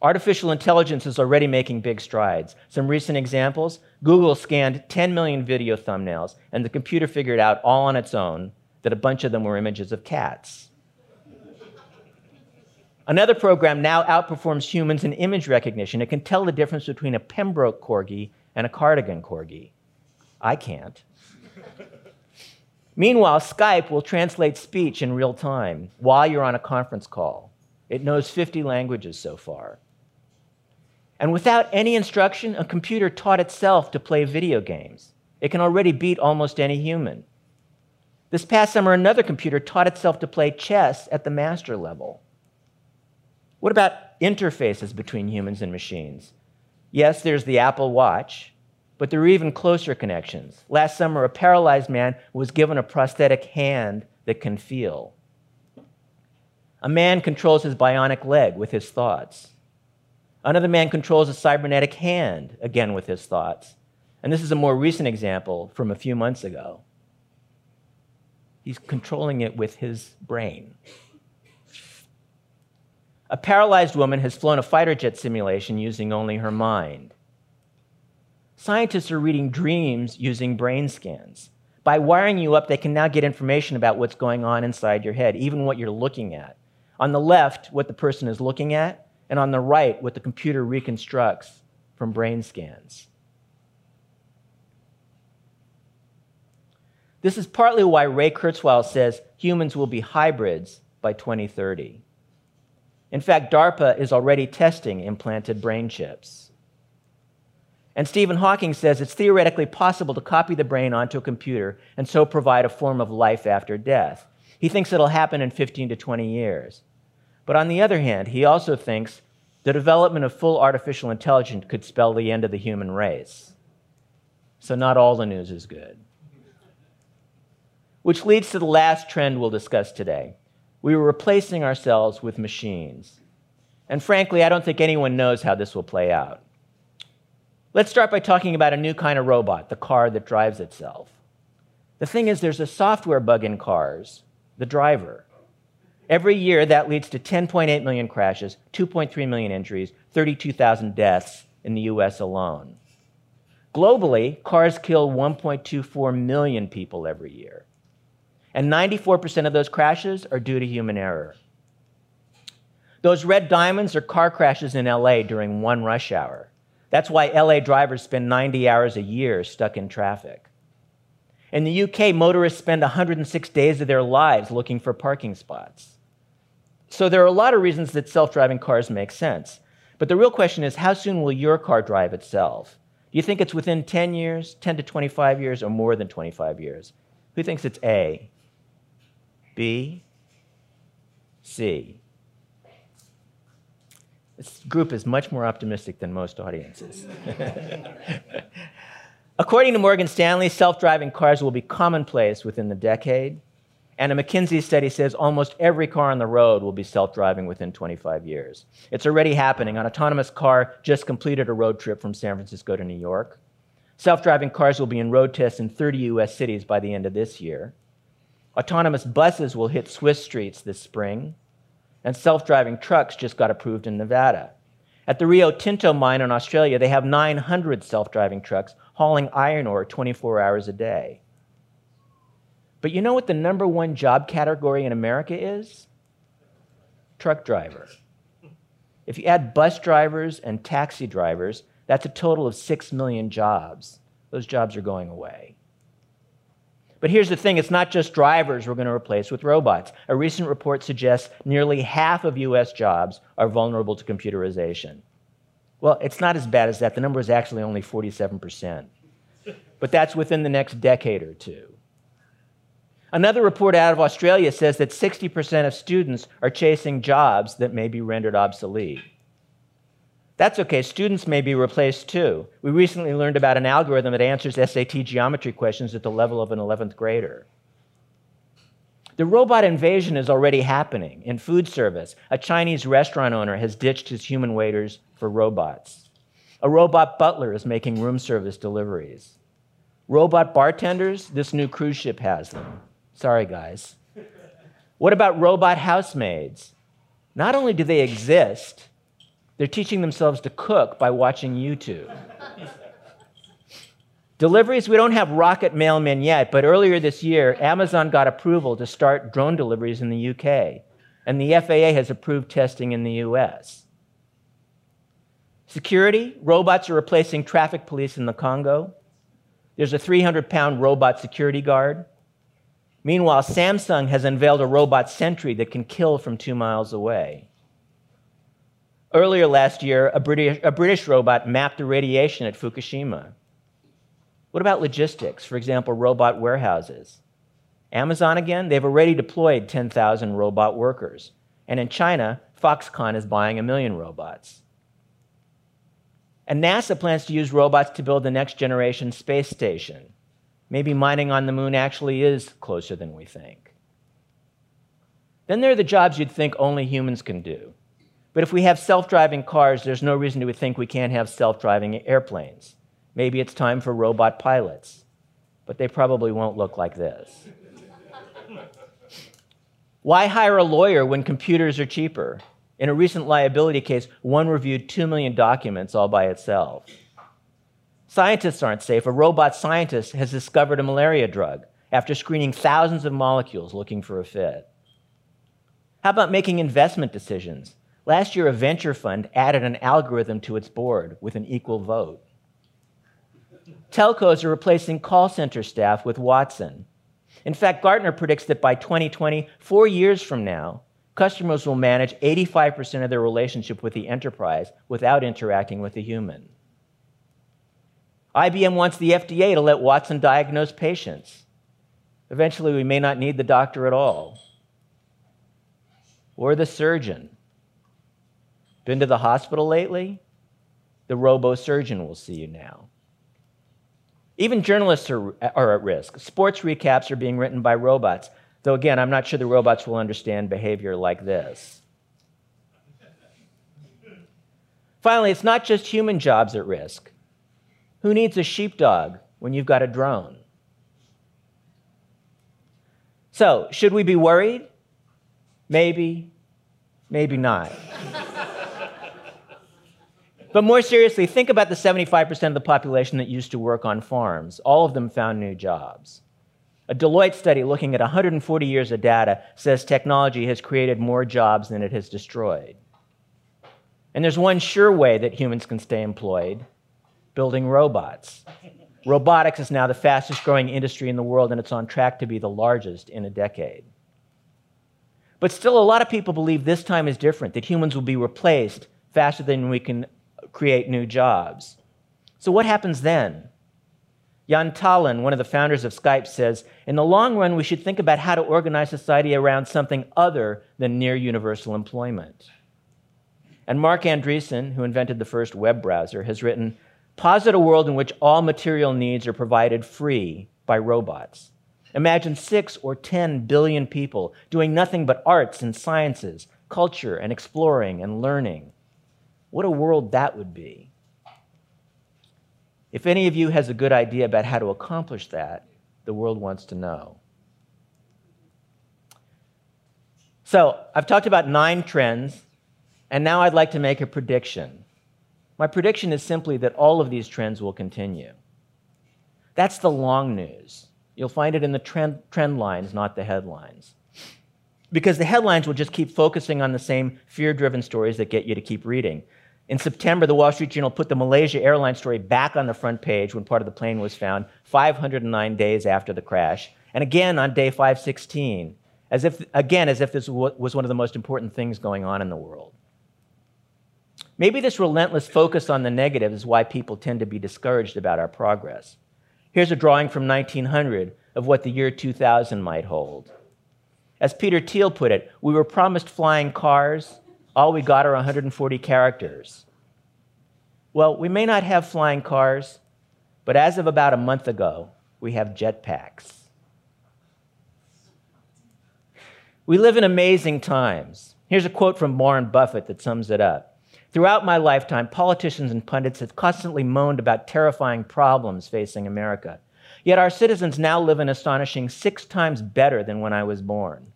Artificial intelligence is already making big strides. Some recent examples, Google scanned ten million video thumbnails, and the computer figured out all on its own that a bunch of them were images of cats. Another program now outperforms humans in image recognition. It can tell the difference between a Pembroke corgi and a Cardigan corgi. I can't. Meanwhile, Skype will translate speech in real time while you're on a conference call. It knows fifty languages so far. And without any instruction, a computer taught itself to play video games. It can already beat almost any human. This past summer, another computer taught itself to play chess at the master level. What about interfaces between humans and machines? Yes, there's the Apple Watch, but there are even closer connections. Last summer, a paralyzed man was given a prosthetic hand that can feel. A man controls his bionic leg with his thoughts. Another man controls a cybernetic hand, again with his thoughts. And this is a more recent example from a few months ago. He's controlling it with his brain. A paralyzed woman has flown a fighter jet simulation using only her mind. Scientists are reading dreams using brain scans. By wiring you up, they can now get information about what's going on inside your head, even what you're looking at. On the left, what the person is looking at, and on the right, what the computer reconstructs from brain scans. This is partly why Ray Kurzweil says humans will be hybrids by twenty thirty. In fact, DARPA is already testing implanted brain chips. And Stephen Hawking says it's theoretically possible to copy the brain onto a computer and so provide a form of life after death. He thinks it'll happen in fifteen to twenty years. But on the other hand, he also thinks the development of full artificial intelligence could spell the end of the human race. So not all the news is good. Which leads to the last trend we'll discuss today. We were replacing ourselves with machines. And frankly, I don't think anyone knows how this will play out. Let's start by talking about a new kind of robot, the car that drives itself. The thing is, there's a software bug in cars, the driver. Every year, that leads to ten point eight million crashes, two point three million injuries, thirty-two thousand deaths in the U S alone. Globally, cars kill one point two four million people every year. And ninety-four percent of those crashes are due to human error. Those red diamonds are car crashes in L A during one rush hour. That's why L A drivers spend ninety hours a year stuck in traffic. In the U K, motorists spend one hundred six days of their lives looking for parking spots. So there are a lot of reasons that self-driving cars make sense. But the real question is, how soon will your car drive itself? Do you think it's within ten years, ten to twenty-five years, or more than twenty-five years? Who thinks it's A? B? C? This group is much more optimistic than most audiences. According to Morgan Stanley, self-driving cars will be commonplace within the decade. And a McKinsey study says almost every car on the road will be self-driving within twenty-five years. It's already happening. An autonomous car just completed a road trip from San Francisco to New York. Self-driving cars will be in road tests in thirty U S cities by the end of this year. Autonomous buses will hit Swiss streets this spring. And self-driving trucks just got approved in Nevada. At the Rio Tinto mine in Australia, they have nine hundred self-driving trucks hauling iron ore twenty-four hours a day. But you know what the number one job category in America is? Truck driver. If you add bus drivers and taxi drivers, that's a total of six million jobs. Those jobs are going away. But here's the thing, it's not just drivers we're going to replace with robots. A recent report suggests nearly half of U S jobs are vulnerable to computerization. Well, it's not as bad as that. The number is actually only forty-seven percent. But that's within the next decade or two. Another report out of Australia says that sixty percent of students are chasing jobs that may be rendered obsolete. That's okay, students may be replaced too. We recently learned about an algorithm that answers S A T geometry questions at the level of an eleventh grader. The robot invasion is already happening. In food service, a Chinese restaurant owner has ditched his human waiters for robots. A robot butler is making room service deliveries. Robot bartenders, this new cruise ship has them. Sorry, guys. What about robot housemaids? Not only do they exist, they're teaching themselves to cook by watching YouTube. Deliveries, we don't have rocket mailmen yet, but earlier this year, Amazon got approval to start drone deliveries in the U K, and the F A A has approved testing in the U S. Security, robots are replacing traffic police in the Congo. There's a three hundred pound robot security guard. Meanwhile, Samsung has unveiled a robot sentry that can kill from two miles away. Earlier last year, a British, a British robot mapped the radiation at Fukushima. What about logistics? For example, robot warehouses. Amazon again, they've already deployed ten thousand robot workers. And in China, Foxconn is buying a million robots. And NASA plans to use robots to build the next generation space station. Maybe mining on the moon actually is closer than we think. Then there are the jobs you'd think only humans can do. But if we have self-driving cars, there's no reason to think we can't have self-driving airplanes. Maybe it's time for robot pilots. But they probably won't look like this. Why hire a lawyer when computers are cheaper? In a recent liability case, one reviewed two million documents all by itself. Scientists aren't safe. A robot scientist has discovered a malaria drug after screening thousands of molecules looking for a fit. How about making investment decisions? Last year, a venture fund added an algorithm to its board with an equal vote. Telcos are replacing call center staff with Watson. In fact, Gartner predicts that by twenty twenty, four years from now, customers will manage eighty-five percent of their relationship with the enterprise without interacting with a human. I B M wants the F D A to let Watson diagnose patients. Eventually, we may not need the doctor at all. Or the surgeon. Been to the hospital lately? The robo-surgeon will see you now. Even journalists are, are at risk. Sports recaps are being written by robots, though again, I'm not sure the robots will understand behavior like this. Finally, it's not just human jobs at risk. Who needs a sheepdog when you've got a drone? So, should we be worried? Maybe, maybe not. But more seriously, think about the seventy-five percent of the population that used to work on farms. All of them found new jobs. A Deloitte study looking at one hundred forty years of data says technology has created more jobs than it has destroyed. And there's one sure way that humans can stay employed. Building robots. Robotics is now the fastest growing industry in the world, and it's on track to be the largest in a decade. But still, a lot of people believe this time is different, that humans will be replaced faster than we can create new jobs. So what happens then? Jan Tallinn, one of the founders of Skype, says, in the long run, we should think about how to organize society around something other than near universal employment. And Mark Andreessen, who invented the first web browser, has written, posit a world in which all material needs are provided free by robots. Imagine six or ten billion people doing nothing but arts and sciences, culture and exploring and learning. What a world that would be. If any of you has a good idea about how to accomplish that, the world wants to know. So I've talked about nine trends, and now I'd like to make a prediction. My prediction is simply that all of these trends will continue. That's the long news. You'll find it in the trend, trend lines, not the headlines. Because the headlines will just keep focusing on the same fear-driven stories that get you to keep reading. In September, the Wall Street Journal put the Malaysia Airlines story back on the front page when part of the plane was found five hundred nine days after the crash, and again on day five sixteen, as if, again, as if this was one of the most important things going on in the world. Maybe this relentless focus on the negative is why people tend to be discouraged about our progress. Here's a drawing from nineteen hundred of what the year two thousand might hold. As Peter Thiel put it, we were promised flying cars. All we got are one hundred forty characters. Well, we may not have flying cars, but as of about a month ago, we have jetpacks. We live in amazing times. Here's a quote from Warren Buffett that sums it up. Throughout my lifetime, politicians and pundits have constantly moaned about terrifying problems facing America. Yet our citizens now live an astonishing six times better than when I was born.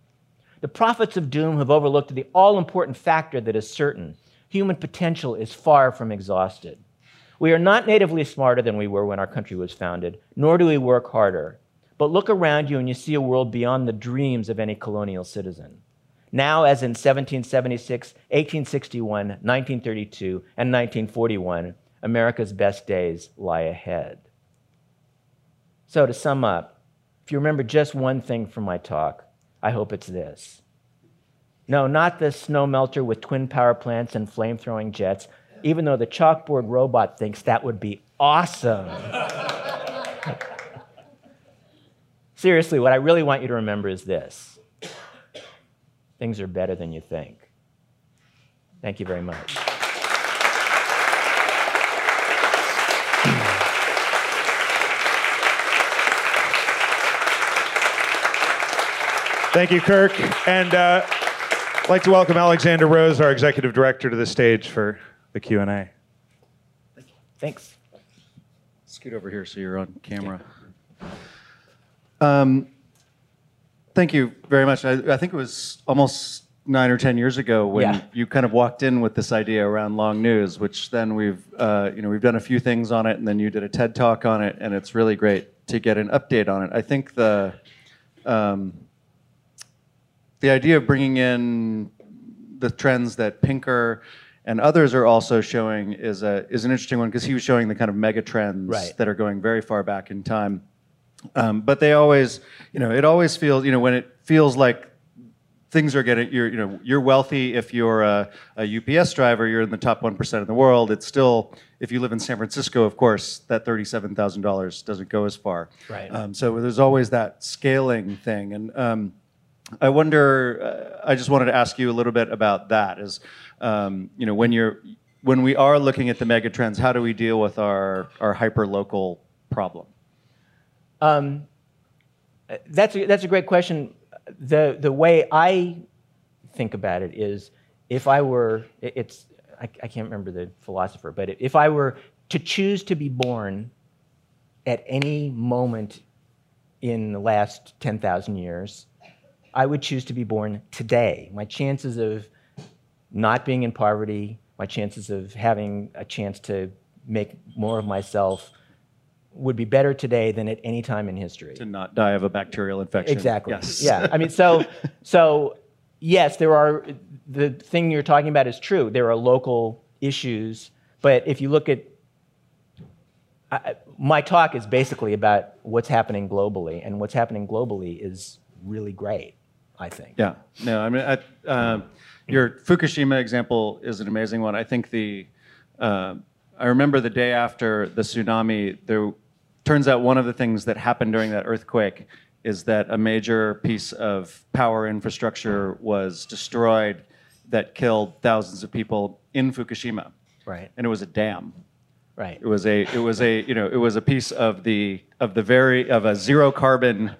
The prophets of doom have overlooked the all-important factor that is certain. Human potential is far from exhausted. We are not natively smarter than we were when our country was founded, nor do we work harder. But look around you and you see a world beyond the dreams of any colonial citizen. Now, as in seventeen seventy-six, eighteen sixty-one, nineteen thirty-two, and nineteen forty-one, America's best days lie ahead. So to sum up, if you remember just one thing from my talk, I hope it's this. No, not this snow melter with twin power plants and flame-throwing jets, even though the chalkboard robot thinks that would be awesome. Seriously, what I really want you to remember is this. Things are better than you think. Thank you very much. Thank you, Kirk. And uh, I'd like to welcome Alexander Rose, our executive director, to the stage for the Q and A. Thanks. Scoot over here so you're on camera. Um, thank you very much. I, I think it was almost nine or ten years ago when yeah. you kind of walked in with this idea around long news, which then we've, uh, you know, we've done a few things on it, and then you did a TED talk on it, and it's really great to get an update on it. I think the, um, the idea of bringing in the trends that Pinker and others are also showing is, a, is an interesting one, because he was showing the kind of mega trends right. that are going very far back in time. Um, but they always, you know, it always feels, you know, when it feels like things are getting, you're, you know, you're wealthy if you're a, a U P S driver, you're in the top one percent of the world. It's still, if you live in San Francisco, of course, that thirty-seven thousand dollars doesn't go as far. Right. Um, so there's always that scaling thing. And um, I wonder, uh, I just wanted to ask you a little bit about that is, um, you know, when you're, when we are looking at the mega trends, how do we deal with our, our hyper-local problem? Um, that's a, that's a great question. The the way I think about it is, if I were, it, it's I, I can't remember the philosopher, but if I were to choose to be born at any moment in the last ten thousand years, I would choose to be born today. My chances of not being in poverty, my chances of having a chance to make more of myself would be better today than at any time in history. To not die of a bacterial infection. Exactly. Yes. Yeah. I mean, so, so yes, there are, the thing you're talking about is true. There are local issues, but if you look at, I, my talk is basically about what's happening globally, and what's happening globally is really great, I think. Yeah. No, I mean, I, uh, your Fukushima example is an amazing one. I think the, uh, I remember the day after the tsunami, there turns out one of the things that happened during that earthquake is that a major piece of power infrastructure was destroyed that killed thousands of people in Fukushima. Right. And it was a dam. Right. It was a it was a you know it was a piece of the of the very of a zero carbon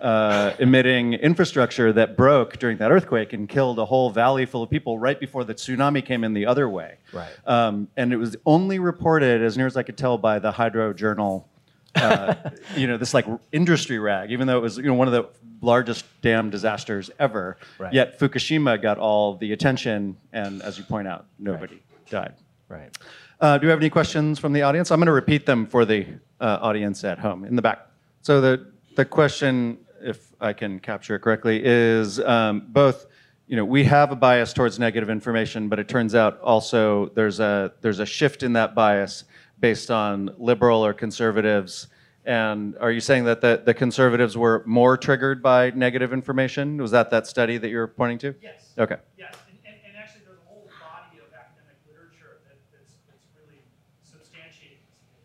uh, emitting infrastructure that broke during that earthquake and killed a whole valley full of people right before the tsunami came in the other way. Right. Um, and it was only reported, as near as I could tell, by the Hydro Journal. Uh, you know, this like industry rag, even though it was, you know, one of the largest dam disasters ever. Right. Yet Fukushima got all the attention, and as you point out, nobody right. died. Right. Uh, do you have any questions from the audience? I'm going to repeat them for the uh, audience at home in the back. So the the question, if I can capture it correctly, is um, both. You know, we have a bias towards negative information, but it turns out also there's a there's a shift in that bias based on liberal or conservatives. And are you saying that the, the conservatives were more triggered by negative information? Was that that study that you were pointing to? Yes. Okay. Yes, and, and, and actually there's a whole body of academic literature that, that's, that's really substantiating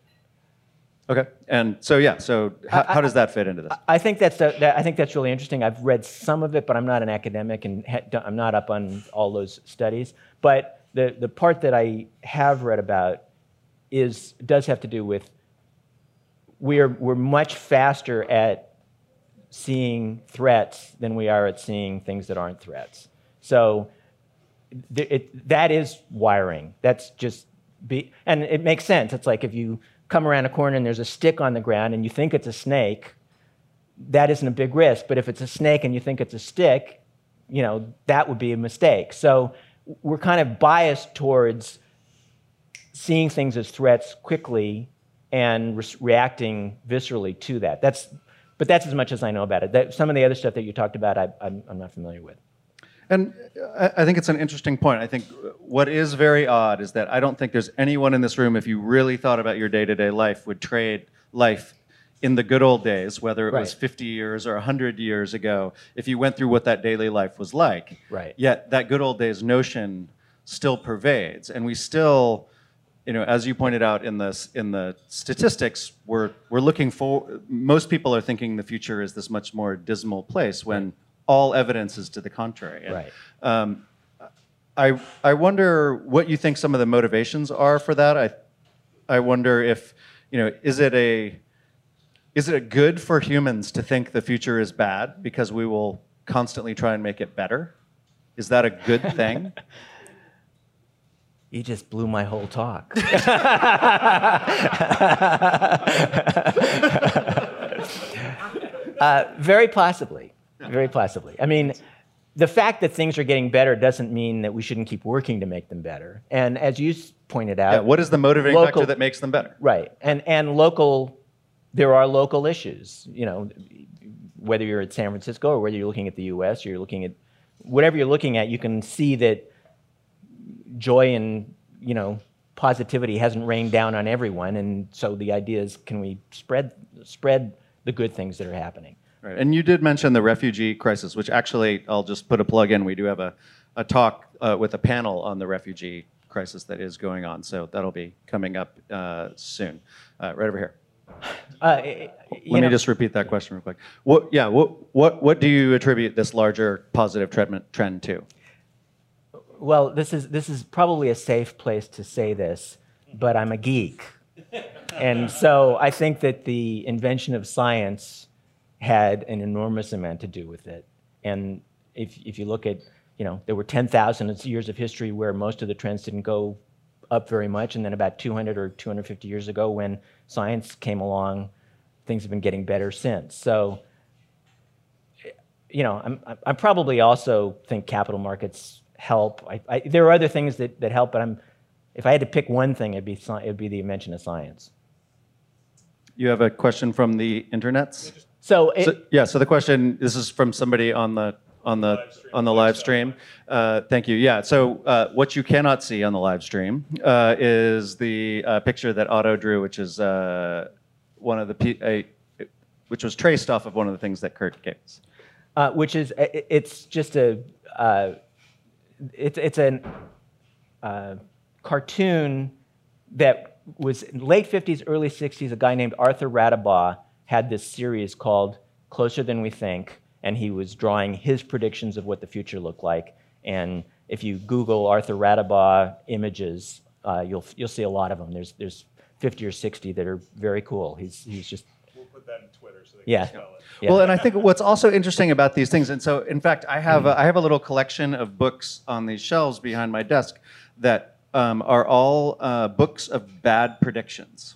this. Okay, and so yeah, so how, I, how does that fit into this? I, I, think that's a, that, I think that's really interesting. I've read some of it, but I'm not an academic and ha I'm not up on all those studies. But the, the part that I have read about Is, does have to do with we're we're much faster at seeing threats than we are at seeing things that aren't threats. So th it, that is wiring. That's just be, and it makes sense. It's like if you come around a corner and there's a stick on the ground and you think it's a snake, that isn't a big risk. But if it's a snake and you think it's a stick, you know, that would be a mistake. So we're kind of biased towards seeing things as threats quickly and re reacting viscerally to that. That's, but that's as much as I know about it. That, some of the other stuff that you talked about, I, I'm, I'm not familiar with. And I think it's an interesting point. I think what is very odd is that I don't think there's anyone in this room, if you really thought about your day-to-day life, would trade life in the good old days, whether it right. was fifty years or a hundred years ago, if you went through what that daily life was like. Right. Yet that good old days notion still pervades, and we still... You know, as you pointed out in the in the statistics, we're we're looking for. Most people are thinking the future is this much more dismal place when right. all evidence is to the contrary. And, right. Um, I, I wonder what you think some of the motivations are for that. I, I wonder if, you know, is it a, is it good for humans to think the future is bad because we will constantly try and make it better? Is that a good thing? You just blew my whole talk. uh, very possibly, very possibly. I mean, the fact that things are getting better doesn't mean that we shouldn't keep working to make them better. And as you pointed out, yeah, what is the motivating local, factor that makes them better? Right, and and local, there are local issues. You know, whether you're at San Francisco or whether you're looking at the U S or you're looking at whatever you're looking at, you can see that joy and, you know, positivity hasn't rained down on everyone, and so the idea is, can we spread spread the good things that are happening? Right. And you did mention the refugee crisis, which actually, I'll just put a plug in, we do have a, a talk uh, with a panel on the refugee crisis that is going on, so that'll be coming up uh, soon. Uh, right over here. Uh, Let me know, just repeat that question real quick. What, yeah, what, what, what do you attribute this larger positive trend to? Well, this is, this is probably a safe place to say this, but I'm a geek. And so I think that the invention of science had an enormous amount to do with it. And if, if you look at, you know, there were ten thousand years of history where most of the trends didn't go up very much, and then about two hundred or two hundred fifty years ago when science came along, things have been getting better since. So, you know, I'm, I probably also think capital markets help. I, I, there are other things that, that help, but I'm, if I had to pick one thing, it'd be, it'd be the invention of science. You have a question from the internets? So, it, so yeah. So the question, this is from somebody on the on the live stream, on the live stream. Uh, thank you. Yeah. So uh, what you cannot see on the live stream uh, is the uh, picture that Otto drew, which is uh, one of the P uh, which was traced off of one of the things that Kirk gave us. Uh, which is it, it's just a uh, it's it's a uh, cartoon that was in late fifties, early sixties. A guy named Arthur Radbaugh had this series called Closer Than We Think, and he was drawing his predictions of what the future looked like. And if you Google Arthur Radbaugh images, uh, you'll you'll see a lot of them. There's there's fifty or sixty that are very cool. He's he's just. We'll put that in Twitter so they yeah. can spell it. Yeah. Well, and I think what's also interesting about these things, and so in fact, I have mm. a, I have a little collection of books on these shelves behind my desk that. Um, are all uh, books of bad predictions.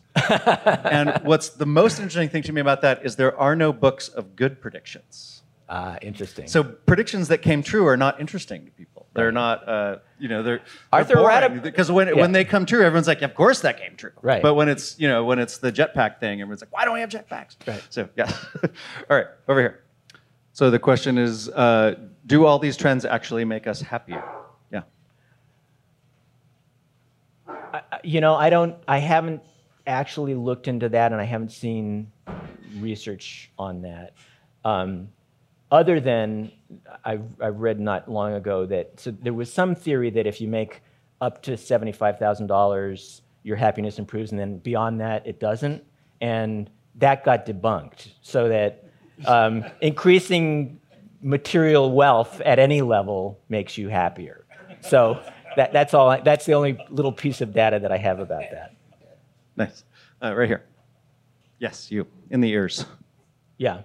And what's the most interesting thing to me about that is there are no books of good predictions. Ah, uh, interesting. So predictions that came true are not interesting to people. They're not, uh, you know, they're, Arthur Radbaugh, because when, yeah. when they come true, everyone's like, of course that came true. Right. But when it's, you know, when it's the jetpack thing, everyone's like, why don't we have jetpacks? Right. So, yeah. All right, over here. So the question is, uh, do all these trends actually make us happier? You know, I don't, I haven't actually looked into that, and I haven't seen research on that. Um, other than, I've, I've read not long ago that, so there was some theory that if you make up to seventy-five thousand dollars, your happiness improves, and then beyond that, it doesn't. And that got debunked, so that um, increasing material wealth at any level makes you happier. So. That, that's all. I, that's the only little piece of data that I have about that. Nice. Uh, right here. Yes, you in the ears. Yeah.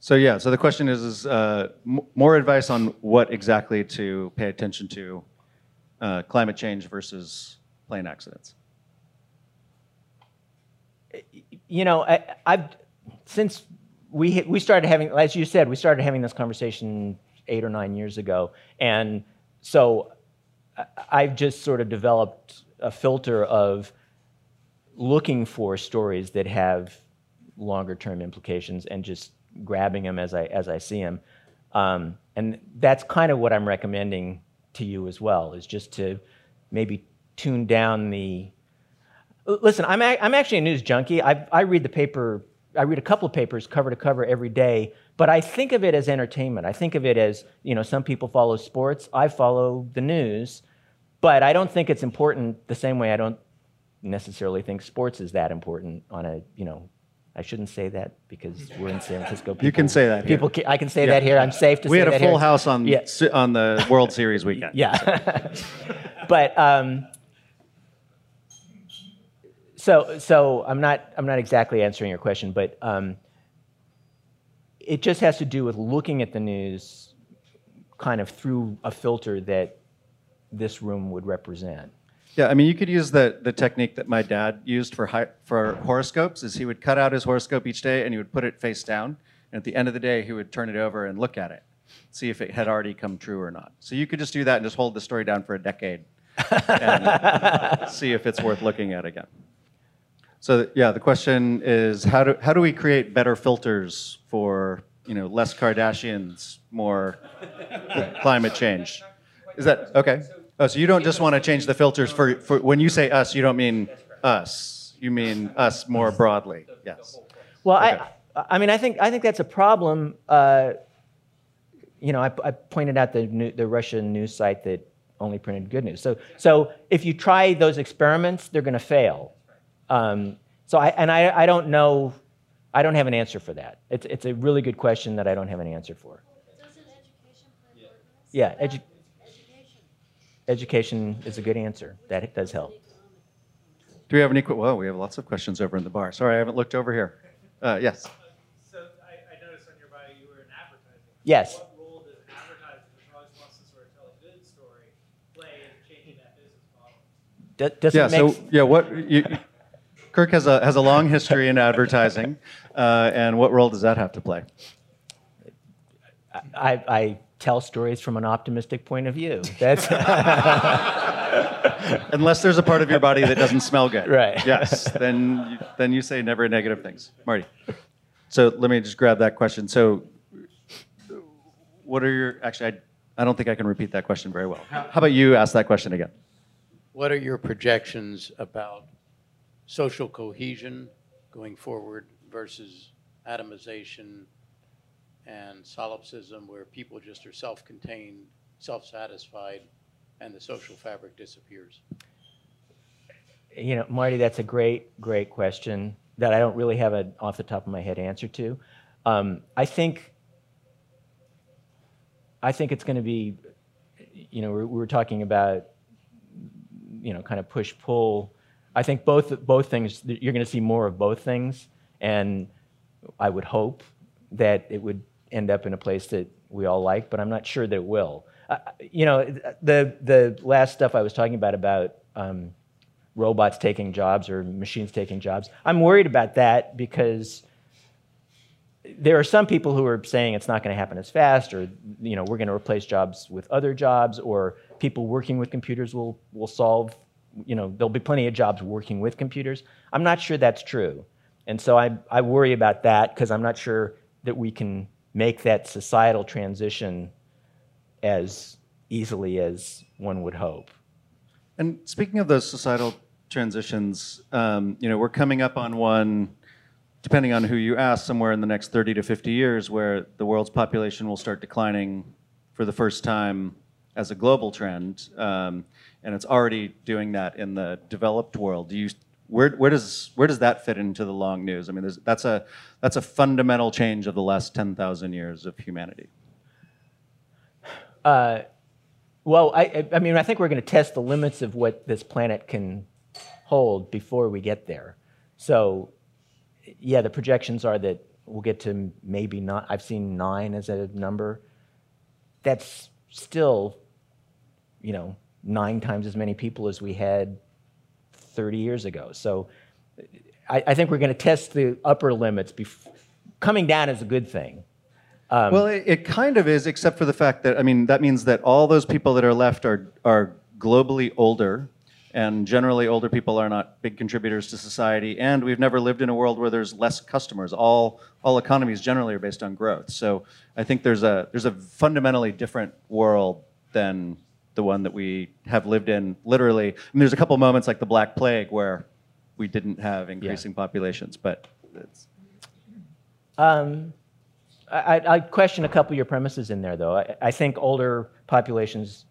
So yeah. So the question is: is uh, m more advice on what exactly to pay attention to? Uh, climate change versus plane accidents. You know, I, I've since we we started having, as you said, we started having this conversation eight or nine years ago, and so. I've just sort of developed a filter of looking for stories that have longer-term implications and just grabbing them as I as I see them, um, and that's kind of what I'm recommending to you as well. Is just to maybe tune down the. Listen, I'm a, I'm actually a news junkie. I I read the paper. I read a couple of papers cover to cover every day, but I think of it as entertainment. I think of it as, you know, some people follow sports, I follow the news, but I don't think it's important the same way I don't necessarily think sports is that important on a, you know, I shouldn't say that because we're in San Francisco. People, you can say that. People, can, I can say yeah. that here. I'm safe to we say that. We had a full here. house on yeah. on the World Series weekend. Yeah, so. but um, so so I'm not I'm not exactly answering your question, but um, it just has to do with looking at the news kind of through a filter that this room would represent. Yeah, I mean, you could use the, the technique that my dad used for hi, for horoscopes, is he would cut out his horoscope each day and he would put it face down, and at the end of the day, he would turn it over and look at it, see if it had already come true or not. So you could just do that and just hold the story down for a decade and see if it's worth looking at again. So yeah, the question is, how do, how do we create better filters for, you know, less Kardashians, more climate change? Is that, okay. Oh, so you don't just want to change the filters for, for, when you say us, you don't mean us. You mean us more broadly, yes. Well, okay. I, I mean, I think, I think that's a problem. Uh, you know, I, I pointed out the, new, the Russian news site that only printed good news. So, so if you try those experiments, they're going to fail. Um, so I, and I, I don't know, I don't have an answer for that. It's, it's a really good question that I don't have an answer for. Doesn't education play a part in this? Yeah, edu Education is a good answer. That does help. Do we have any? Well, we have lots of questions over in the bar. Sorry, I haven't looked over here. Uh, yes. Uh, so I, I noticed on your bio you were in advertising. Yes. What role does advertising, which always wants to sort of tell a good story, play in changing that business model? Do, does yeah. It make so yeah. What you, Kirk has a has a long history in advertising, uh, and what role does that have to play? I. I tell stories from an optimistic point of view. That's Unless there's a part of your body that doesn't smell good. Right. Yes. Then you, then you say never negative things. Marty. So let me just grab that question. So what are your... Actually, I, I don't think I can repeat that question very well. How about you ask that question again? What are your projections about social cohesion going forward versus atomization and solipsism, where people just are self-contained, self-satisfied, and the social fabric disappears? You know, Marty, that's a great, great question that I don't really have an off the top of my head answer to. Um, I think, I think it's going to be, you know, we were talking about, you know, kind of push-pull. I think both both things. You're going to see more of both things, and I would hope that it would end up in a place that we all like, but I'm not sure that it will. Uh, you know, the the last stuff I was talking about, about um, robots taking jobs or machines taking jobs, I'm worried about that because there are some people who are saying it's not going to happen as fast, or, you know, we're going to replace jobs with other jobs, or people working with computers will, will solve, you know, there'll be plenty of jobs working with computers. I'm not sure that's true. And so I, I worry about that because I'm not sure that we can make that societal transition as easily as one would hope. And speaking of those societal transitions, um, you know, we're coming up on one, depending on who you ask, somewhere in the next thirty to fifty years where the world's population will start declining for the first time as a global trend, um, and it's already doing that in the developed world. Do you, Where, where, does, where does that fit into the long news? I mean, there's, that's, a, that's a fundamental change of the last ten thousand years of humanity. Uh, well, I, I mean, I think we're going to test the limits of what this planet can hold before we get there. So, yeah, the projections are that we'll get to maybe not, I've seen nine as a number. That's still, you know, nine times as many people as we had thirty years ago. So I, I think we're going to test the upper limits. Before, coming down is a good thing. Um, well, it, it kind of is, except for the fact that, I mean, that means that all those people that are left are, are globally older, and generally older people are not big contributors to society, and we've never lived in a world where there's less customers. All, all economies generally are based on growth. So I think there's a, there's a fundamentally different world than the one that we have lived in, literally. I mean, there's a couple moments like the Black Plague where we didn't have increasing yeah. populations, but it's... Um, I, I question a couple of your premises in there, though. I, I think older populations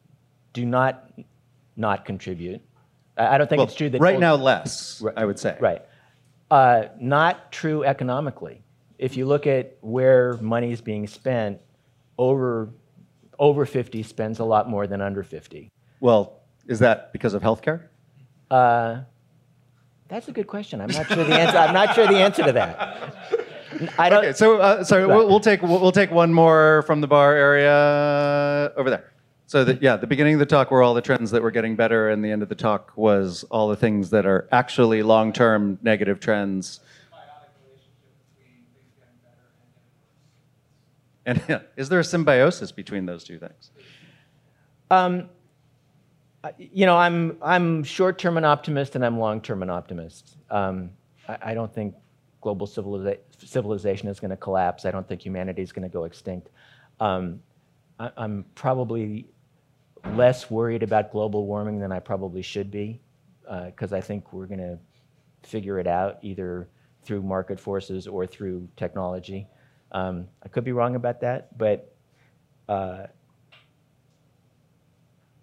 do not not contribute. I, I don't think well, it's true that... Right older, now, less, I would say. Right. Uh, not true economically. If you look at where money is being spent, over over fifty spends a lot more than under fifty. Well, is that because of healthcare? Uh, that's a good question. I'm not sure the answer. I'm not sure the answer to that. I don't. Okay, so uh, sorry, we'll, we'll take we'll, we'll take one more from the bar area over there. So the, yeah, the beginning of the talk were all the trends that were getting better, and the end of the talk was all the things that are actually long-term negative trends. And yeah, is there a symbiosis between those two things? Um, you know, I'm I'm short-term an optimist, and I'm long-term an optimist. Um, I, I don't think global civiliza civilization is going to collapse. I don't think humanity is going to go extinct. Um, I, I'm probably less worried about global warming than I probably should be, because uh, I think we're going to figure it out either through market forces or through technology. Um, I could be wrong about that, but uh,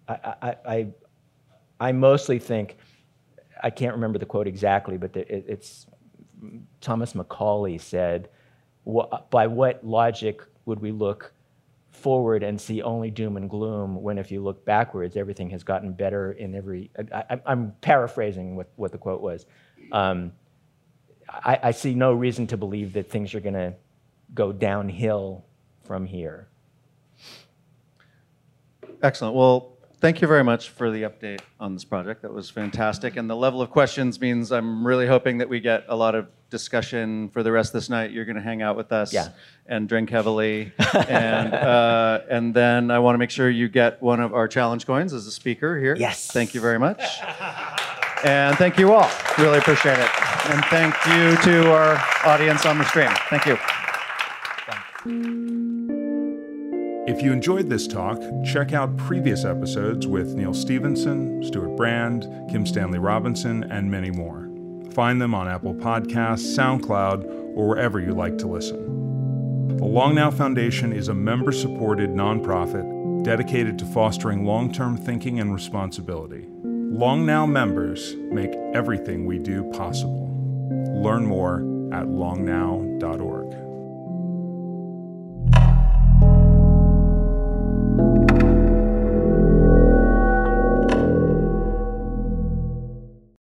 I, I, I, I mostly think, I can't remember the quote exactly, but the, it, it's Thomas Macaulay said, by what logic would we look forward and see only doom and gloom when if you look backwards, everything has gotten better in every, I, I, I'm paraphrasing what, what the quote was. Um, I, I see no reason to believe that things are going to go downhill from here. Excellent. Well, thank you very much for the update on this project. That was fantastic. And the level of questions means I'm really hoping that we get a lot of discussion for the rest of this night. You're going to hang out with us yeah. and drink heavily. and, uh, and then I want to make sure you get one of our challenge coins as a speaker here. Yes. Thank you very much. And thank you all. Really appreciate it. And thank you to our audience on the stream. Thank you. If you enjoyed this talk, check out previous episodes with Neil Stephenson, Stuart Brand, Kim Stanley Robinson, and many more. Find them on Apple Podcasts, SoundCloud, or wherever you like to listen. The Long Now Foundation is a member-supported nonprofit dedicated to fostering long-term thinking and responsibility. Long Now members make everything we do possible. Learn more at long now dot org.